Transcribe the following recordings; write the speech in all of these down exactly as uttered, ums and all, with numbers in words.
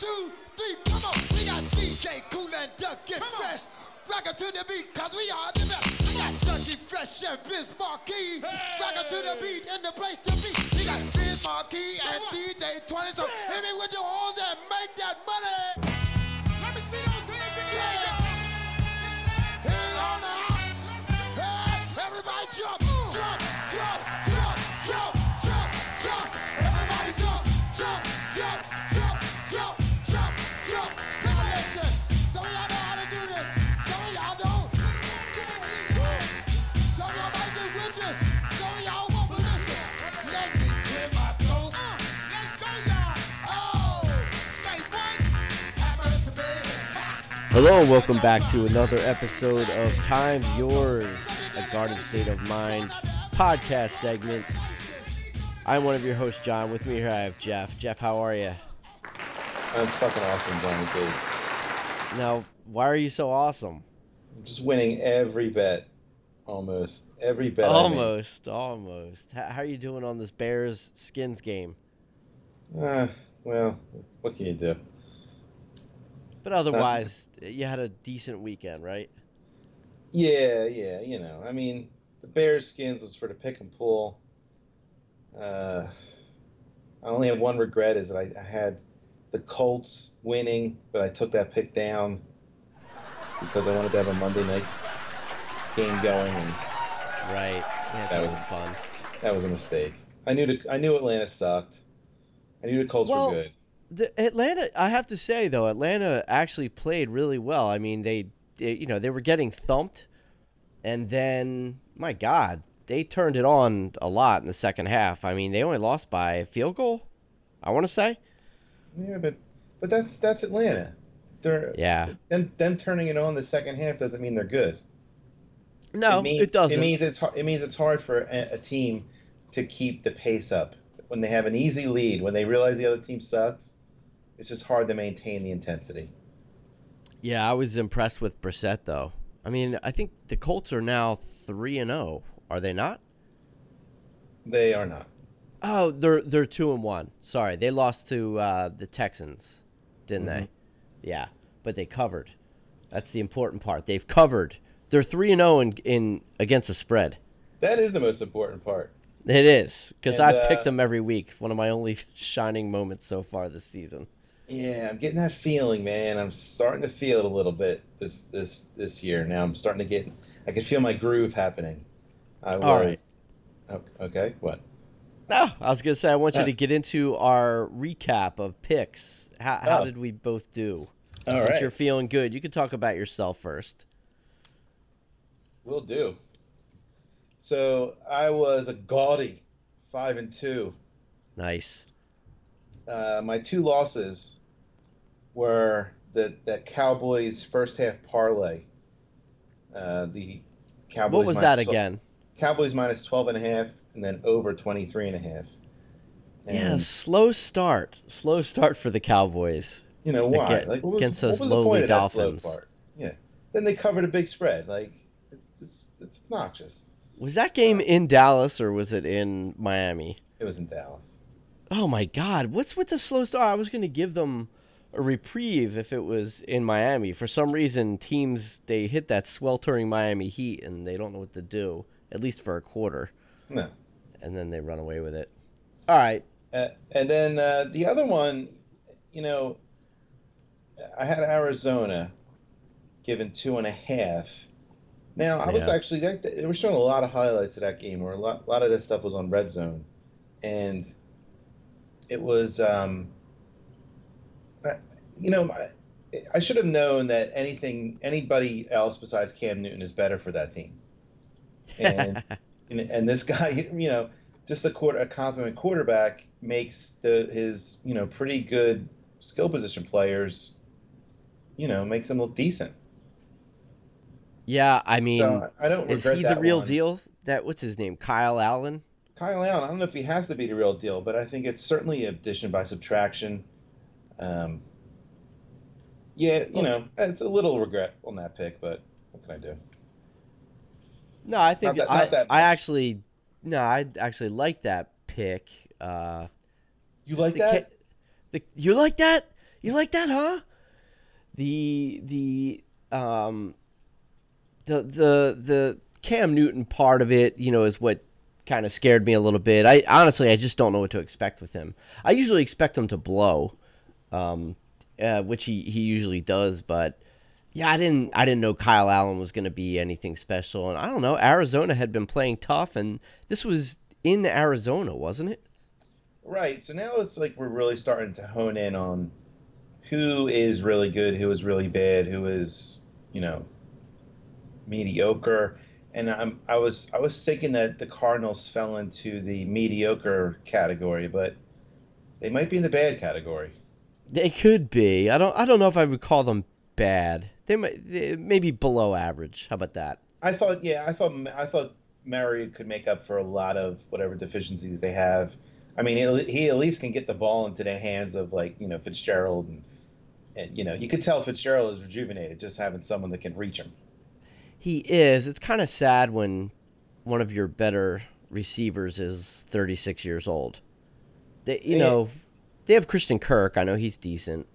two, three, come on. We got D J Kool and Ducky Fresh. Rock it to the beat, cause we are the best. We got Ducky Fresh and Biz Markie. Hey. Rock it to the beat and the place to be. We got Biz Markie so and what? D J twenty. So yeah. Hit me with the horns and make that money. Let me see those hands again. Yeah. Head on out. Hey, everybody jump, jump, jump, jump, jump, jump, jump. Everybody jump, jump, jump, jump, jump, jump, jump. Come on, listen. Some of y'all know how to do this. Some of y'all don't. Some of y'all might get with this. Some of y'all won't, but listen. Let me clear my throat. Uh, let's go, y'all. Oh, say what? Have mercy, baby. Hello, and welcome back to another episode of Time Yours, a Garden State of Mind podcast segment. I'm one of your hosts, John. With me here, I have Jeff. Jeff, how are you? I'm fucking awesome, Johnny. Please. Now, why are you so awesome? I'm just winning every bet, almost every bet. Almost, I mean. almost. How are you doing on this Bears Skins game? Uh, well, what can you do? But otherwise, uh, you had a decent weekend, right? Yeah, yeah. You know, I mean, the Bears Skins was for the pick and pull. Uh, I only have one regret is that I, I had the Colts winning, but I took that pick down because I wanted to have a Monday night game going. And right. Yeah, that, that was, was fun. That was a mistake. I knew the, I knew Atlanta sucked. I knew the Colts well, were good. The Atlanta, I have to say though, Atlanta actually played really well. I mean, they, they you know, they were getting thumped, and then my God. They turned it on a lot in the second half. I mean, they only lost by a field goal, I want to say. Yeah, but but that's that's Atlanta. They're, yeah. Them, them turning it on the second half doesn't mean they're good. No, it, means, it doesn't. It means it's it means it's hard for a, a team to keep the pace up when they have an easy lead. When they realize the other team sucks, it's just hard to maintain the intensity. Yeah, I was impressed with Brissett though. I mean, I think the Colts are now three and zero. Are they not? They are not. Oh, they're they're two and one. Sorry, they lost to uh, the Texans, didn't mm-hmm. they? Yeah, but they covered. That's the important part. They've covered. They're three and zero in in against the spread. That is the most important part. It is because I uh, picked them every week. One of my only shining moments so far this season. Yeah, I'm getting that feeling, man. I'm starting to feel it a little bit this this this year. Now I'm starting to get. I can feel my groove happening. I was, All right. Oh, okay, what? No, I was going to say, I want you uh, to get into our recap of picks. How, how oh. did we both do? All Since right. you're feeling good, you can talk about yourself first. Will do. So I was a gaudy five and two. Nice. Uh, my two losses were the, the Cowboys first half parlay. Uh, the Cowboys. What was that soul- again? Cowboys minus twelve and a half and then over twenty-three and a half. And yeah, slow start. Slow start for the Cowboys. You know why? Against, like, what was, against those what was lowly the point Dolphins. Of that slow part? Yeah. Then they covered a big spread. Like it's just, it's obnoxious. Was that game uh, in Dallas or was it in Miami? It was in Dallas. Oh my God. What's with the slow start? I was going to give them a reprieve if it was in Miami. For some reason, teams they hit that sweltering Miami heat and they don't know what to do. At least for a quarter. No. And then they run away with it. All right. Uh, and then uh, the other one, you know, I had Arizona given two and a half. Now, I yeah. was actually, that, they were showing a lot of highlights of that game where a lot, a lot of that stuff was on Red Zone. And it was, um, I, you know, I, I should have known that anything, anybody else besides Cam Newton is better for that team. and, and and this guy, you know, just a quarter, a competent quarterback makes the his, you know, pretty good skill position players, you know, makes them look decent. Yeah, I mean, so I don't regret that. Is he the real one. deal? That what's his name, Kyle Allen? Kyle Allen. I don't know if he has to be the real deal, but I think it's certainly addition by subtraction. Um, yeah, you know, it's a little regret on that pick, but what can I do? No, I think not that, I, not that I actually no, I actually like that pick. Uh, you like the, that? The, you like that? You like that, huh? The the um the the the Cam Newton part of it, you know, is what kind of scared me a little bit. I honestly I just don't know what to expect with him. I usually expect him to blow, um, uh, which he, he usually does, but yeah, I didn't I didn't know Kyle Allen was going to be anything special, and I don't know, Arizona had been playing tough, and this was in Arizona, wasn't it? Right. So now it's like we're really starting to hone in on who is really good, who is really bad, who is, you know, mediocre. And I'm I was I was thinking that the Cardinals fell into the mediocre category, but they might be in the bad category. They could be. I don't I don't know if I would call them bad. They might they, maybe below average. How about that? I thought yeah, I thought I thought Murray could make up for a lot of whatever deficiencies they have. I mean, he at least can get the ball into the hands of, like, you know, Fitzgerald, and and you know, you could tell Fitzgerald is rejuvenated just having someone that can reach him. He is. It's kind of sad when one of your better receivers is thirty-six years old. They, you yeah. know, they have Christian Kirk. I know he's decent.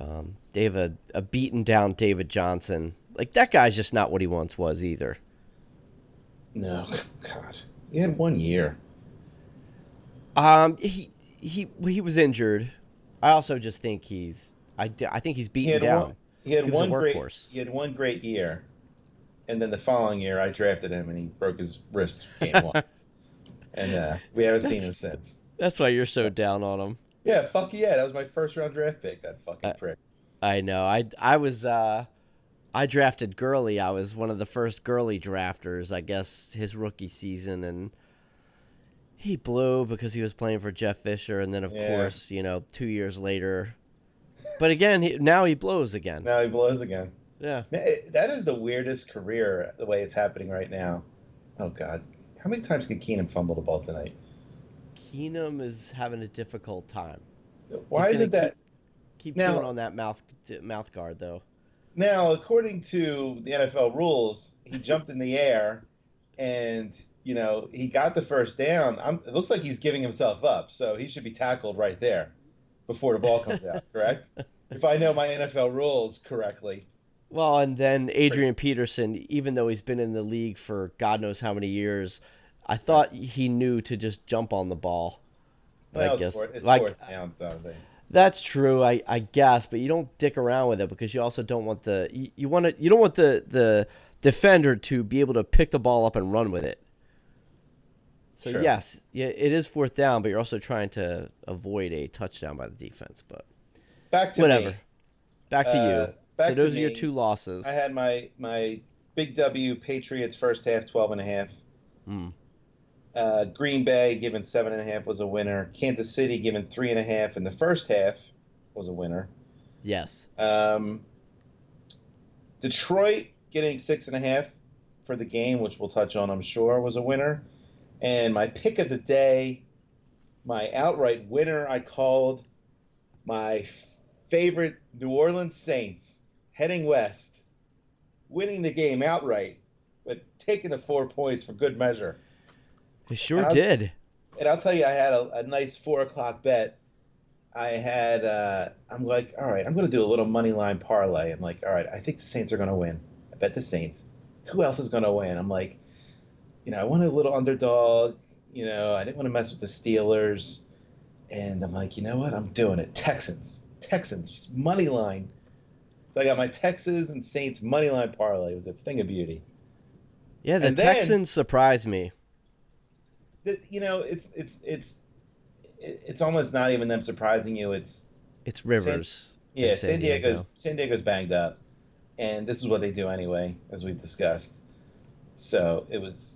Um, they have a, a beaten down David Johnson. Like, that guy's just not what he once was either. No, God, he had one year. Um, he he he was injured. I also just think he's I, I think he's beaten he down. One, he had he one great he had one great year, and then the following year I drafted him and he broke his wrist game one, and uh, we haven't that's, seen him since. That's why you're so down on him. Yeah, fuck yeah, that was my first round draft pick. That fucking I, prick. I know. I I was uh, I drafted Gurley. I was one of the first Gurley drafters, I guess, his rookie season, and he blew because he was playing for Jeff Fisher, and then, of yeah. course, you know, two years later. But again, he, now he blows again. Now he blows again. Yeah. That is the weirdest career, the way it's happening right now. Oh, God. How many times can Keenum fumble the ball tonight? Keenum is having a difficult time. Why is it that? Keep, keep now, going on that mouth, mouth guard, though. Now, according to the N F L rules, he jumped in the air and... You know, he got the first down. I'm, it looks like he's giving himself up, so he should be tackled right there before the ball comes out, correct? If I know my N F L rules correctly. Well, and then Adrian Peterson, even though he's been in the league for God knows how many years, I thought he knew to just jump on the ball. But well, I guess, it's fourth, it's like, fourth down, so they... That's true, I, I guess, but you don't dick around with it because you also don't want the you, you want to you don't want the, the defender to be able to pick the ball up and run with it. So, sure. yes, yeah, it is fourth down, but you're also trying to avoid a touchdown by the defense. But back to whatever. Me. Back to uh, you. Back so those to are me. Your two losses. I had my, my big W Patriots first half, twelve and a half. Mm. Uh, Green Bay given seven and a half was a winner. Kansas City given three and a half in the first half was a winner. Yes. Um, Detroit getting six and a half for the game, which we'll touch on, I'm sure, was a winner. And my pick of the day, my outright winner, I called my f- favorite New Orleans Saints heading west, winning the game outright, but taking the four points for good measure. They sure did. And I'll tell you, I had a, a nice four o'clock bet. I had, uh, I'm like, all right, I'm going to do a little money line parlay. I'm like, all right, I think the Saints are going to win. I bet the Saints. Who else is going to win? I'm like, you know, I wanted a little underdog. You know, I didn't want to mess with the Steelers. And I'm like, you know what? I'm doing it. Texans. Texans. Just money line. So I got my Texans and Saints money line parlay. It was a thing of beauty. Yeah, the and Texans then, surprised me. The, you know, it's it's it's it's almost not even them surprising you. It's it's Rivers. San, yeah, San, San Diego's Diego. San Diego's banged up. And this is what they do anyway, as we've discussed. So it was...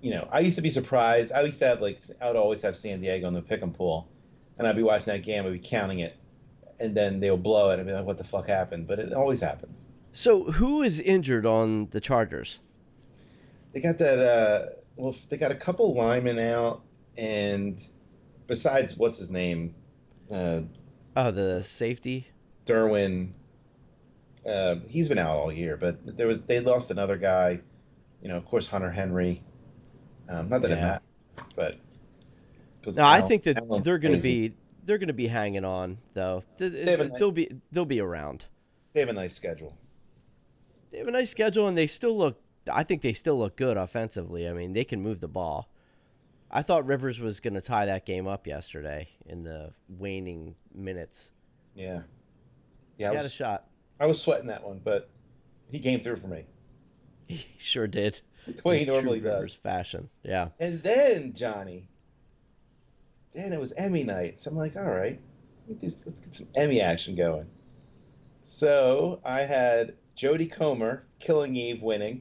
You know, I used to be surprised. I used to have, like, I would always have San Diego in the pick'em pool. And I'd be watching that game. I'd be counting it. And then they'll blow it. I'd be like, what the fuck happened? But it always happens. So, who is injured on the Chargers? They got that, uh, well, they got a couple linemen out. And besides, what's his name? Uh, oh, the safety? Derwin. Uh, he's been out all year. But there was they lost another guy. You know, of course, Hunter Henry. Um, not that yeah. it matters, but no, I think that they're going to be they're going to be hanging on, though. They nice, they'll be they'll be around. They have a nice schedule. They have a nice schedule, and they still look. I think they still look good offensively. I mean, they can move the ball. I thought Rivers was going to tie that game up yesterday in the waning minutes. Yeah, yeah, he I was, had a shot. I was sweating that one, but he came through for me. He sure did. The way he normally does. Rivers fashion, yeah. And then Johnny. Then it was Emmy night, so I'm like, all right, let me do, let's get some Emmy action going. So I had Jodie Comer, Killing Eve, winning.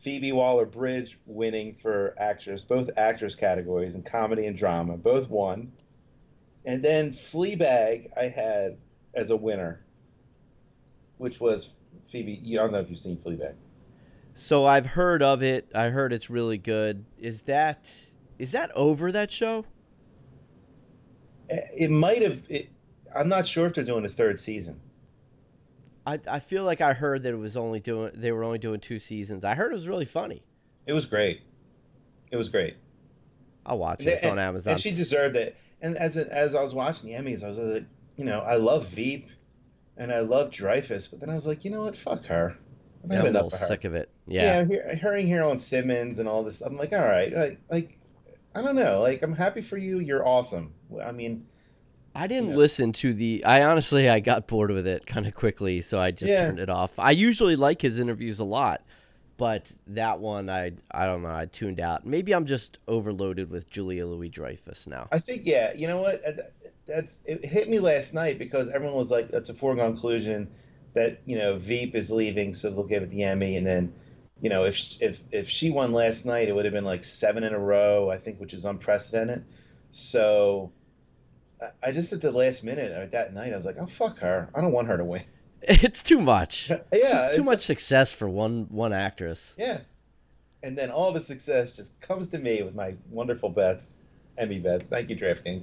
Phoebe Waller-Bridge winning for actress, both actress categories in comedy and drama, both won. And then Fleabag I had as a winner, which was Phoebe. You don't know if you've seen Fleabag. So I've heard of it. I heard it's really good. Is that is that over, that show? It might have. It, I'm not sure if they're doing a third season. I, I feel like I heard that it was only doing they were only doing two seasons. I heard it was really funny. It was great. It was great. I'll watch it. It's and, on Amazon. And she deserved it. And as it, as I was watching the Emmys, I was like, you know, I love Veep, and I love Dreyfus, but then I was like, you know what, fuck her. I've had yeah, enough of her. Sick of it. Yeah. Yeah. Hearing here on Simmons and all this, I'm like, all right, like, like, I don't know, like, I'm happy for you. You're awesome. I mean. I didn't you know. listen to the – I honestly, I got bored with it kind of quickly, so I just yeah. turned it off. I usually like his interviews a lot, but that one, I I don't know, I tuned out. Maybe I'm just overloaded with Julia Louis-Dreyfus now. I think, yeah. You know what? That's It hit me last night because everyone was like, that's a foregone conclusion that, you know, Veep is leaving, so they'll give it the Emmy. And then, you know, if if if she won last night, it would have been like seven in a row, I think, which is unprecedented. So – I just at the last minute or that night, I was like, "Oh fuck her! I don't want her to win. It's too much. yeah, too, too much success for one one actress. Yeah, and then all the success just comes to me with my wonderful bets, Emmy bets. Thank you, DraftKings.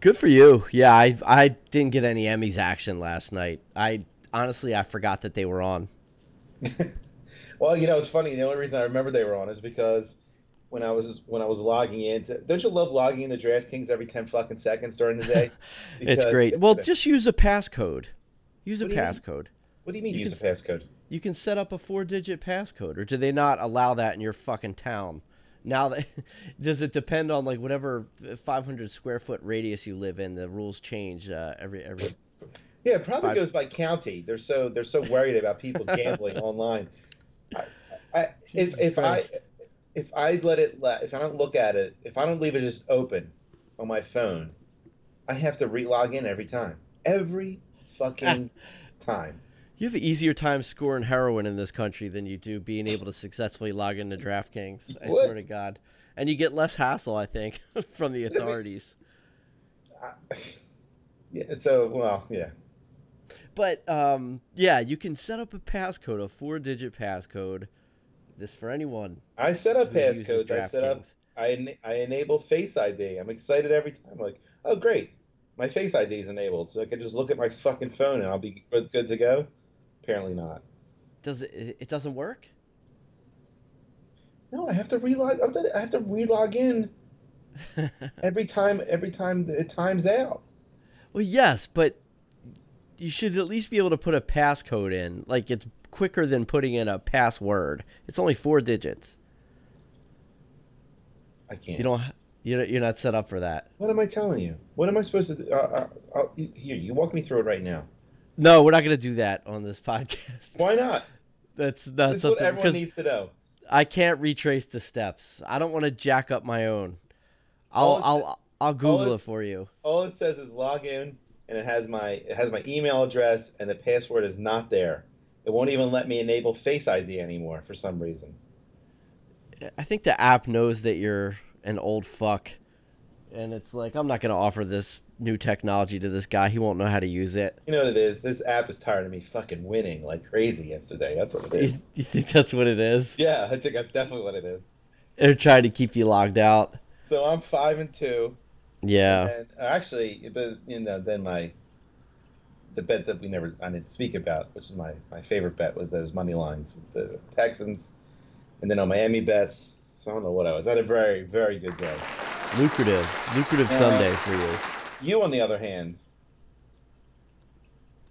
Good for you. Yeah, I I didn't get any Emmys action last night. I honestly I forgot that they were on. Well, you know, it's funny. The only reason I remember they were on is because. When I was when I was logging in, to, don't you love logging into DraftKings every ten fucking seconds during the day? It's great. Well, just use a passcode. Use a passcode. What do you mean you use can, a passcode? You can set up a four-digit passcode, or do they not allow that in your fucking town? Now, that, does it depend on like whatever five hundred square foot radius you live in? The rules change uh, every every. Yeah, it probably five... goes by county. They're so they're so worried about people gambling online. I, I, if if Christ. I. If I let it, la- if I don't look at it, if I don't leave it just open on my phone, I have to re-log in every time. Every fucking time. You have an easier time scoring heroin in this country than you do being able to successfully log into DraftKings. I what? swear to God. And you get less hassle, I think, from the authorities. I, yeah. So, well, yeah. But, um, yeah, you can set up a passcode, a four-digit passcode. This for anyone. I set up passcodes. I set up. I en- I enable Face I D. I'm excited every time. I'm like, oh great, my Face I D is enabled, so I can just look at my fucking phone and I'll be good to go. Apparently not. Does it? It doesn't work. No, I have to relog. I have to relog in every time. Every time it times out. Well, yes, but you should at least be able to put a passcode in. Like it's. Quicker than putting in a password. It's only four digits. I can't. You don't. You're you're not set up for that. What am I telling you? What am I supposed to? Uh, uh, uh, here, you walk me through it right now. No, we're not going to do that on this podcast. Why not? That's not that's what everyone needs to know. I can't retrace the steps. I don't want to jack up my own. I'll I'll I'll, I'll Google it for you. All it says is log in, and it has my it has my email address, and the password is not there. It won't even let me enable Face I D anymore for some reason. I think the app knows that you're an old fuck. And it's like, I'm not going to offer this new technology to this guy. He won't know how to use it. You know what it is? This app is tired of me fucking winning like crazy yesterday. That's what it is. You think that's what it is? Yeah, I think that's definitely what it is. They're trying to keep you logged out. So I'm five and two. Yeah. And actually, but you know, then my... The bet that we never I didn't speak about, which is my, my favorite bet, was those money lines with the Texans. And then on Miami bets, So I don't know what I was. I had a very, very good day. Lucrative. Lucrative uh, Sunday for you. You, on the other hand.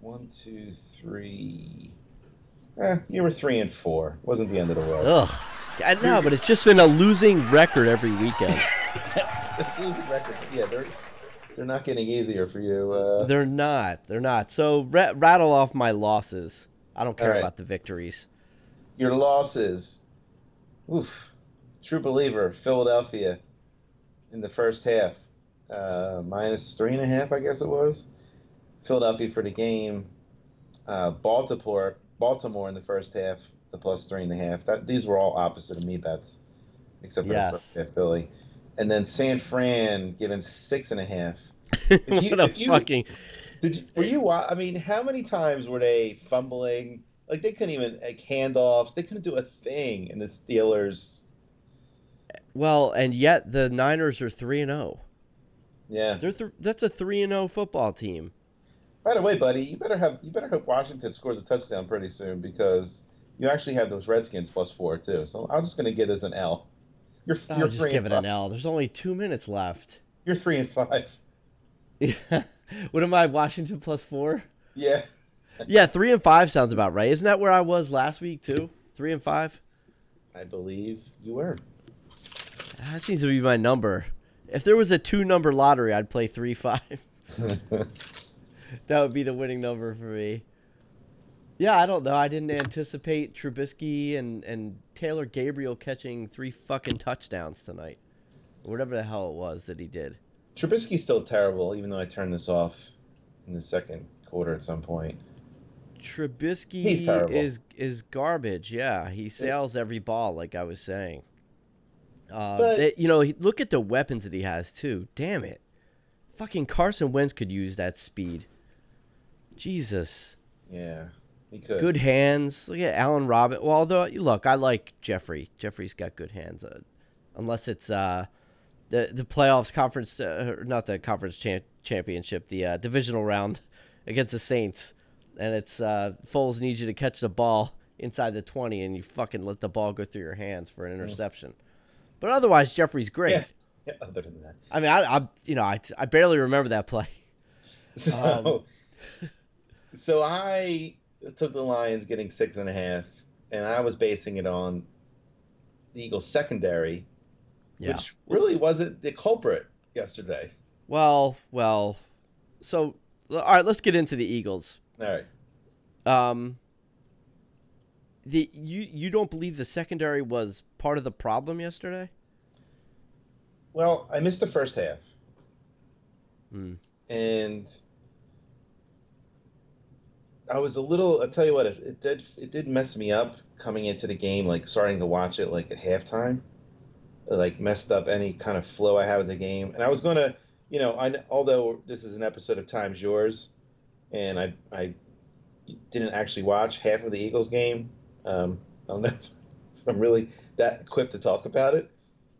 One, two, three. Eh, you were three and four. Wasn't the end of the world. Ugh. I know, but it's just been a losing record every weekend. It's losing record. Yeah, they're, they're not getting easier for you. Uh... They're not. They're not. So ra- rattle off my losses. I don't care right. about the victories. Your losses. Oof. True believer, Philadelphia in the first half. Uh, minus three and a half, I guess it was. Philadelphia for the game. Uh, Baltimore, Baltimore in the first half. The plus three and a half. That, these were all opposite of me bets, except for yes. the Philly. And then San Fran given six and a half. If you, what if a you, fucking. Did you, were you? I mean, how many times were they fumbling? Like they couldn't even like handoffs. They couldn't do a thing in the Steelers. Well, and yet the Niners are three and zero. Yeah, they're th- that's a three and zero football team. By the way, buddy, you better have you better hope Washington scores a touchdown pretty soon because. You actually have those Redskins plus four, too. So I'm just going to give this an L. You're, I'll you're just three give it five. An L. There's only two minutes left. You're three and five. Yeah. What am I, Washington plus four? Yeah. Yeah, three and five sounds about right. Isn't that where I was last week, too? Three and five? I believe you were. That seems to be my number. If there was a two-number lottery, I'd play three five. That would be the winning number for me. Yeah, I don't know. I didn't anticipate Trubisky and, and Taylor Gabriel catching three fucking touchdowns tonight. Whatever the hell it was that he did. Trubisky's still terrible, even though I turned this off in the second quarter at some point. Trubisky is is garbage, yeah. He sails every ball, like I was saying. Uh, but, they, you know, look at the weapons that he has, too. Damn it. Fucking Carson Wentz could use that speed. Jesus. Yeah. He could. Good hands. Look at Allen Robinson. Well, although look, I like Jeffrey. Jeffrey's got good hands. Uh, unless it's uh, the the playoffs conference, uh, not the conference cha- championship, the uh, divisional round against the Saints, and it's uh, Foles needs you to catch the ball inside the twenty, and you fucking let the ball go through your hands for an interception. Mm-hmm. But otherwise, Jeffrey's great. Yeah. Yeah, other than that, I mean, I, I you know I I barely remember that play. So, um, so I. took the Lions getting six and a half, and I was basing it on the Eagles secondary, yeah. which really wasn't the culprit yesterday. Well, well, so all right, let's get into the Eagles. All right. Um. The you you don't believe the secondary was part of the problem yesterday? Well, I missed the first half, mm. and. I was a little. I'll tell you what. It, it did. It did mess me up coming into the game. Like starting to watch it like at halftime, it, like messed up any kind of flow I had with the game. And I was gonna, you know, I although this is an episode of Time's Yours, and I I didn't actually watch half of the Eagles game. Um, I don't know if I'm really that equipped to talk about it.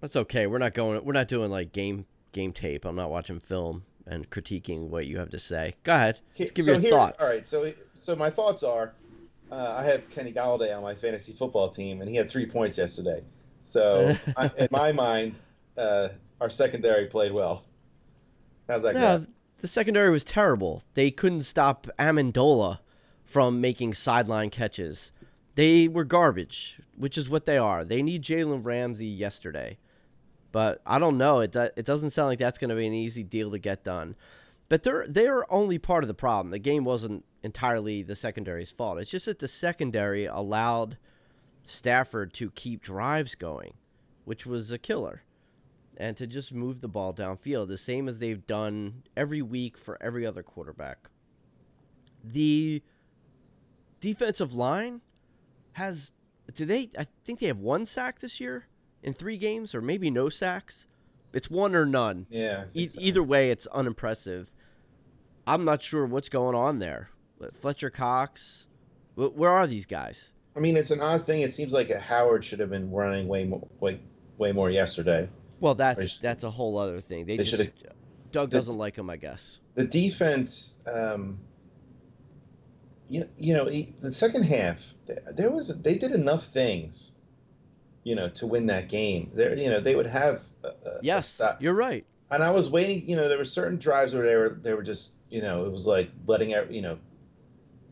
That's okay. We're not going. We're not doing like game game tape. I'm not watching film and critiquing what you have to say. Go ahead. Let's give so your here, thoughts. All right. So. It, So my thoughts are, uh, I have Kenny Golladay on my fantasy football team, and he had three points yesterday. So I, in my mind, uh, our secondary played well. How's that no, go? The secondary was terrible. They couldn't stop Amendola from making sideline catches. They were garbage, which is what they are. They need Jalen Ramsey yesterday. But I don't know. It, do- it doesn't sound like that's going to be an easy deal to get done. But they're they're only part of the problem. The game wasn't entirely the secondary's fault. It's just that the secondary allowed Stafford to keep drives going, which was a killer, and to just move the ball downfield, the same as they've done every week for every other quarterback. The defensive line has – do they – I think they have one sack this year in three games or maybe no sacks. It's one or none. Yeah. E- so. Either way, it's unimpressive. I'm not sure what's going on there. Fletcher Cox, where are these guys? I mean, it's an odd thing. It seems like Howard should have been running way more, way, way more yesterday. Well, that's or, that's a whole other thing. They, they just Doug doesn't the, like him, I guess. The defense, um, you you know, the second half, there was they did enough things you know, to win that game. There, you know, they would have. A, a yes, stop. You're right. And I was waiting. You know, there were certain drives where they were they were just, you know, it was like letting out, you know,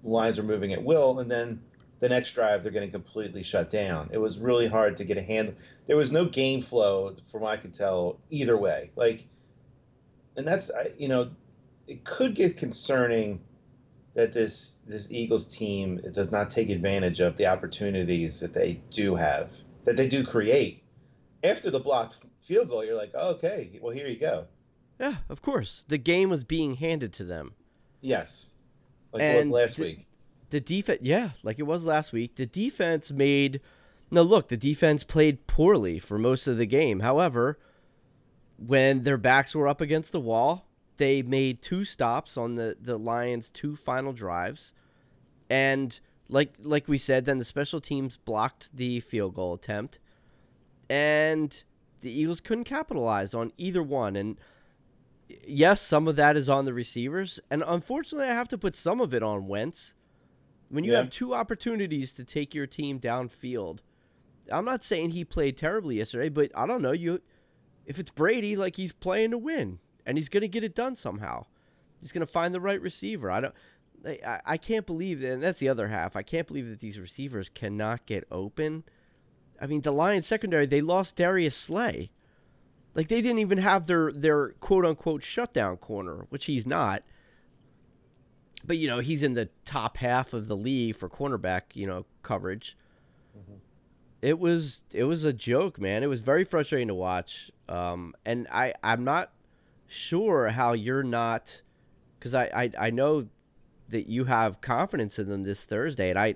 lines were moving at will, and then the next drive they're getting completely shut down. It was really hard to get a handle. There was no game flow, from what I could tell, either way. Like, and that's, you know, it could get concerning that this this Eagles team it does not take advantage of the opportunities that they do have, that they do create. After the blocked field goal, you're like, oh, okay, well, here you go. Yeah, of course. The game was being handed to them. Yes. Like and it was last the, week. The defense, yeah, like it was last week. The defense made, now look, the defense played poorly for most of the game. However, when their backs were up against the wall, they made two stops on the, the Lions' two final drives. And like like we said, then the special teams blocked the field goal attempt. And the Eagles couldn't capitalize on either one. And yes, some of that is on the receivers. And unfortunately, I have to put some of it on Wentz. When you yeah. have two opportunities to take your team downfield, I'm not saying he played terribly yesterday, but I don't know. You, if it's Brady, like he's playing to win. And he's going to get it done somehow. He's going to find the right receiver. I don't. I, I can't believe that. And that's the other half. I can't believe that these receivers cannot get open. I mean, the Lions secondary, they lost Darius Slay. Like, they didn't even have their, their quote-unquote shutdown corner, which he's not. But, you know, he's in the top half of the league for cornerback, you know, coverage. Mm-hmm. It was it was a joke, man. It was very frustrating to watch. Um, and I, I'm not... sure how you're not, because I, I I know that you have confidence in them this Thursday, and I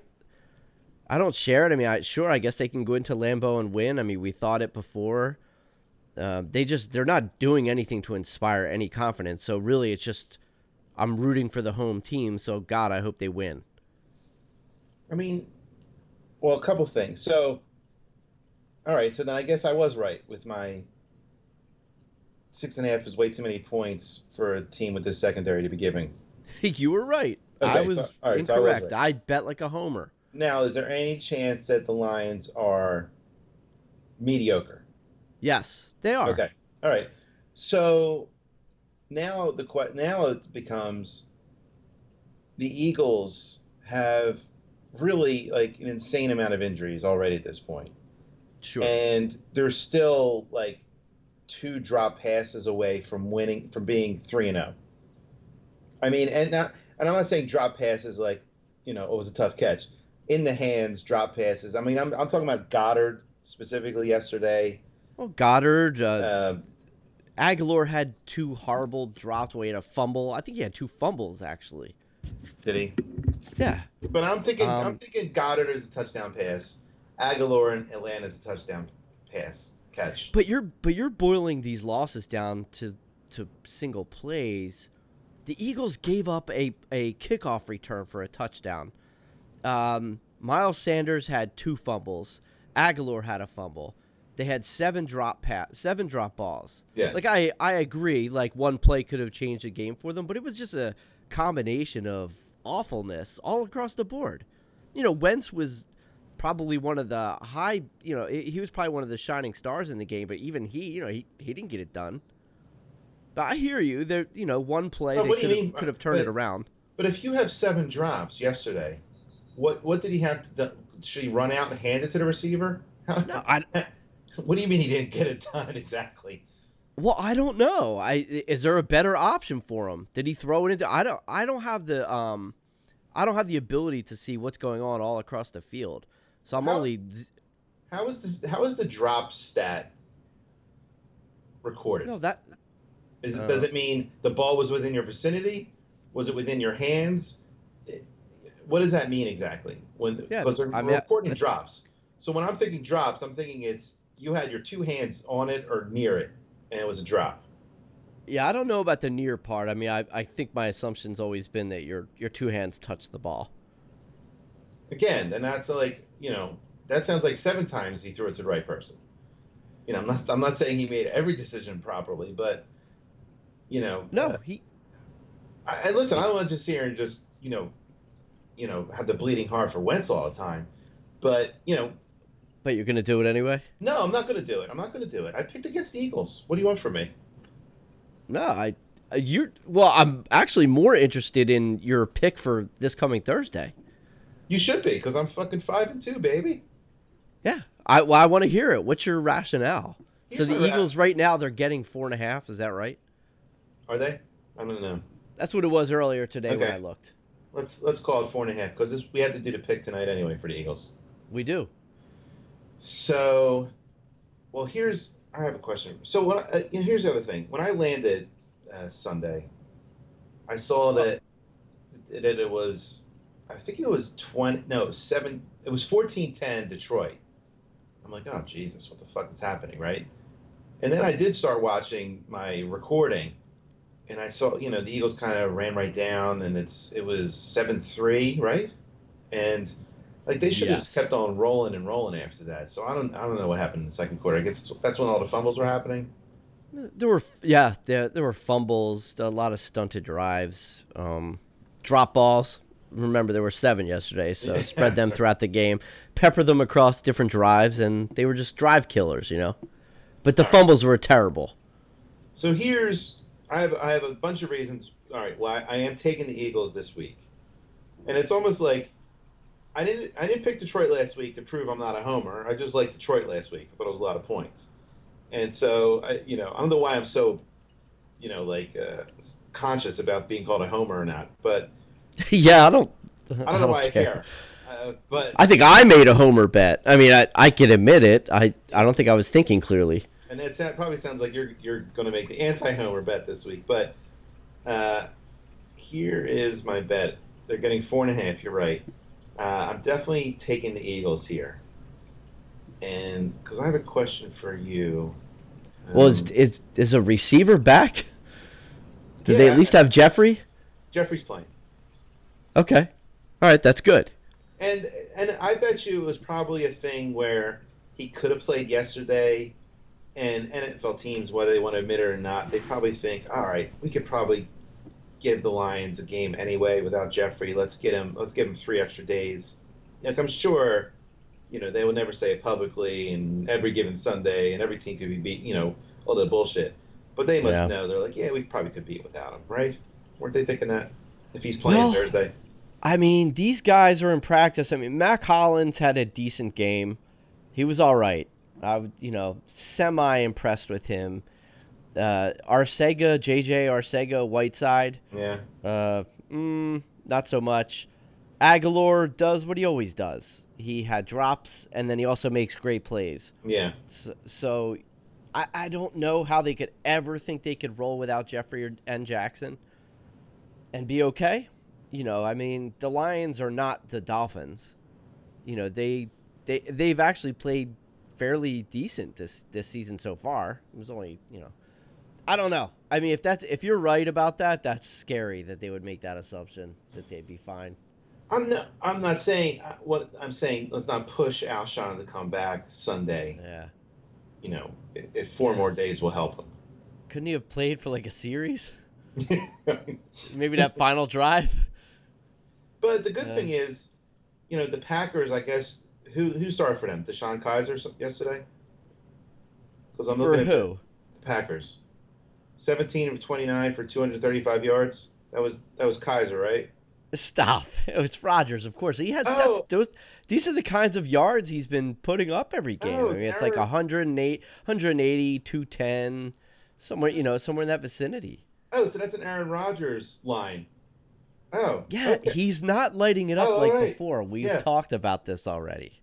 I don't share it. I mean, I sure I guess they can go into Lambeau and win. I mean, we thought it before. Uh, they just they're not doing anything to inspire any confidence. So really, it's just I'm rooting for the home team. So God, I hope they win. I mean, well, a couple things. So all right, so then I guess I was right with my. Six and a half is way too many points for a team with this secondary to be giving. You were right. Okay, I was so, right, incorrect. So I, was right. I bet like a homer. Now, is there any chance that the Lions are mediocre? Yes, they are. Okay. All right. So now the now it becomes the Eagles have really like an insane amount of injuries already at this point. Sure. And they're still like two drop passes away from winning, from being three and zero. I mean, and not, and I'm not saying drop passes like, you know, it was a tough catch in the hands, drop passes. I mean, I'm I'm talking about Goddard specifically yesterday. Well, Goddard, uh, uh, Aguilar had two horrible dropped away and a fumble. I think he had two fumbles actually. Did he? Yeah. But I'm thinking, um, I'm thinking Goddard is a touchdown pass. Aguilar in Atlanta is a touchdown pass. Catch. But you're but you're boiling these losses down to to single plays. The Eagles gave up a, a kickoff return for a touchdown. Um, Miles Sanders had two fumbles. Aguilar had a fumble. They had seven drop pass, seven drop balls. Yeah. Like I, I agree. Like one play could have changed the game for them, but it was just a combination of awfulness all across the board. You know, Wentz was. Probably one of the high, you know, he was probably one of the shining stars in the game, but even he, you know, he, he didn't get it done. But I hear you. There, you know, one play no, they could have, could have turned but, it around. But if you have seven drops yesterday, what what did he have to do? Should he run out and hand it to the receiver? How, no, I, what do you mean he didn't get it done exactly? Well, I don't know. I is there a better option for him? Did he throw it into? I don't. I don't have the um, I don't have the ability to see what's going on all across the field. So I'm how, only. How is this? How is the drop stat recorded? No, that. Is it, uh, does it mean the ball was within your vicinity? Was it within your hands? It, what does that mean exactly? When because yeah, we're recording drops. So when I'm thinking drops, I'm thinking it's you had your two hands on it or near it, and it was a drop. Yeah, I don't know about the near part. I mean, I I think my assumption's always been that your your two hands touched the ball. Again, and that's like. You know, that sounds like seven times he threw it to the right person. You know, I'm not I'm not saying he made every decision properly, but, you know. No, uh, he. I, and listen, I don't want to just sit here and just, you know, you know, have the bleeding heart for Wentz all the time. But, you know, But you're going to do it anyway? No, I'm not going to do it. I'm not going to do it. I picked against the Eagles. What do you want from me? No, I... You well, I'm actually more interested in your pick for this coming Thursday. You should be, because I'm fucking five and two, baby. Yeah, I well, I want to hear it. What's your rationale? Here's so the ra- Eagles right now they're getting four and a half. Is that right? Are they? I don't know. That's what it was earlier today okay. when I looked. Let's let's call it four and a half because we have to do the pick tonight anyway for the Eagles. We do. So, well, here's I have a question. So when I, uh, here's the other thing. When I landed. Uh, Sunday, I saw that that it was, I think it was twenty. No, seven. It was fourteen ten Detroit. I'm like, oh Jesus, what the fuck is happening, right? And then I did start watching my recording, and I saw, you know, the Eagles kind of ran right down, and it's it was seven three, right? And like they should yes. have just kept on rolling and rolling after that. So I don't I don't know what happened in the second quarter. I guess that's when all the fumbles were happening. There were, yeah, there there were fumbles, a lot of stunted drives, um, drop balls. Remember, there were seven yesterday, so yeah, spread them sorry. throughout the game, pepper them across different drives, and they were just drive killers, you know. But the all fumbles right. were terrible. So here's, I have I have a bunch of reasons. All right, well, I, I am taking the Eagles this week, and it's almost like I didn't I didn't pick Detroit last week to prove I'm not a homer. I just liked Detroit last week. I thought it was a lot of points. And so, I, you know, I don't know why I'm so, you know, like uh, conscious about being called a homer or not. But yeah, I don't. I don't, I don't know why care. I care. Uh, but I think I made a homer bet. I mean, I, I can admit it. I, I don't think I was thinking clearly. And it probably sounds like you're you're going to make the anti-homer bet this week. But uh, here is my bet. They're getting four and a half. You're right. Uh, I'm definitely taking the Eagles here. And because I have a question for you. Um, well, is, is is a receiver back? Did yeah, they at least have Jeffrey? Jeffrey's playing. Okay. All right, that's good. And and I bet you it was probably a thing where he could have played yesterday, and N F L teams, whether they want to admit it or not, they probably think, all right, we could probably give the Lions a game anyway without Jeffrey. Let's get him. Let's give him three extra days. Like I'm sure. You know, they will never say it publicly and every given Sunday and every team could be beat, you know, all that bullshit. But they must yeah. know. They're like, yeah, we probably could beat without him, right? Weren't they thinking that if he's playing well, Thursday? I mean, these guys are in practice. I mean, Mac Hollins had a decent game. He was all right. I was, you know, semi-impressed with him. Uh, Arcega, J J Arcega, Whiteside. Yeah. Uh, mm, not so much. Aguilar does what he always does. He had drops, and then he also makes great plays. Yeah. So, so I, I don't know how they could ever think they could roll without Jeffrey or, and Jackson and be okay. You know, I mean, the Lions are not the Dolphins. You know, they, they, they've actually played fairly decent this, this season so far. It was only, you know, I don't know. I mean, if that's if you're right about that, that's scary that they would make that assumption that they'd be fine. I'm not. I'm not saying what I'm saying. Let's not push Alshon to come back Sunday. Yeah. You know, if, if four yeah. more days will help him. Couldn't he have played for like a series? Maybe that final drive. But the good uh, thing is, you know, the Packers. I guess who who started for them? DeShone Kizer yesterday. Because I'm looking for at who? The Packers. Seventeen of twenty-nine for two hundred thirty-five yards. That was that was Kizer, right? Stop! It was Rodgers, of course. He had oh. those. These are the kinds of yards he's been putting up every game. Oh, I mean, it's Aaron. Like one oh eight, one eighty, two ten, somewhere. You know, somewhere in that vicinity. Oh, so that's an Aaron Rodgers line. Oh, yeah. Okay. He's not lighting it up oh, like right. before. We've yeah. talked about this already.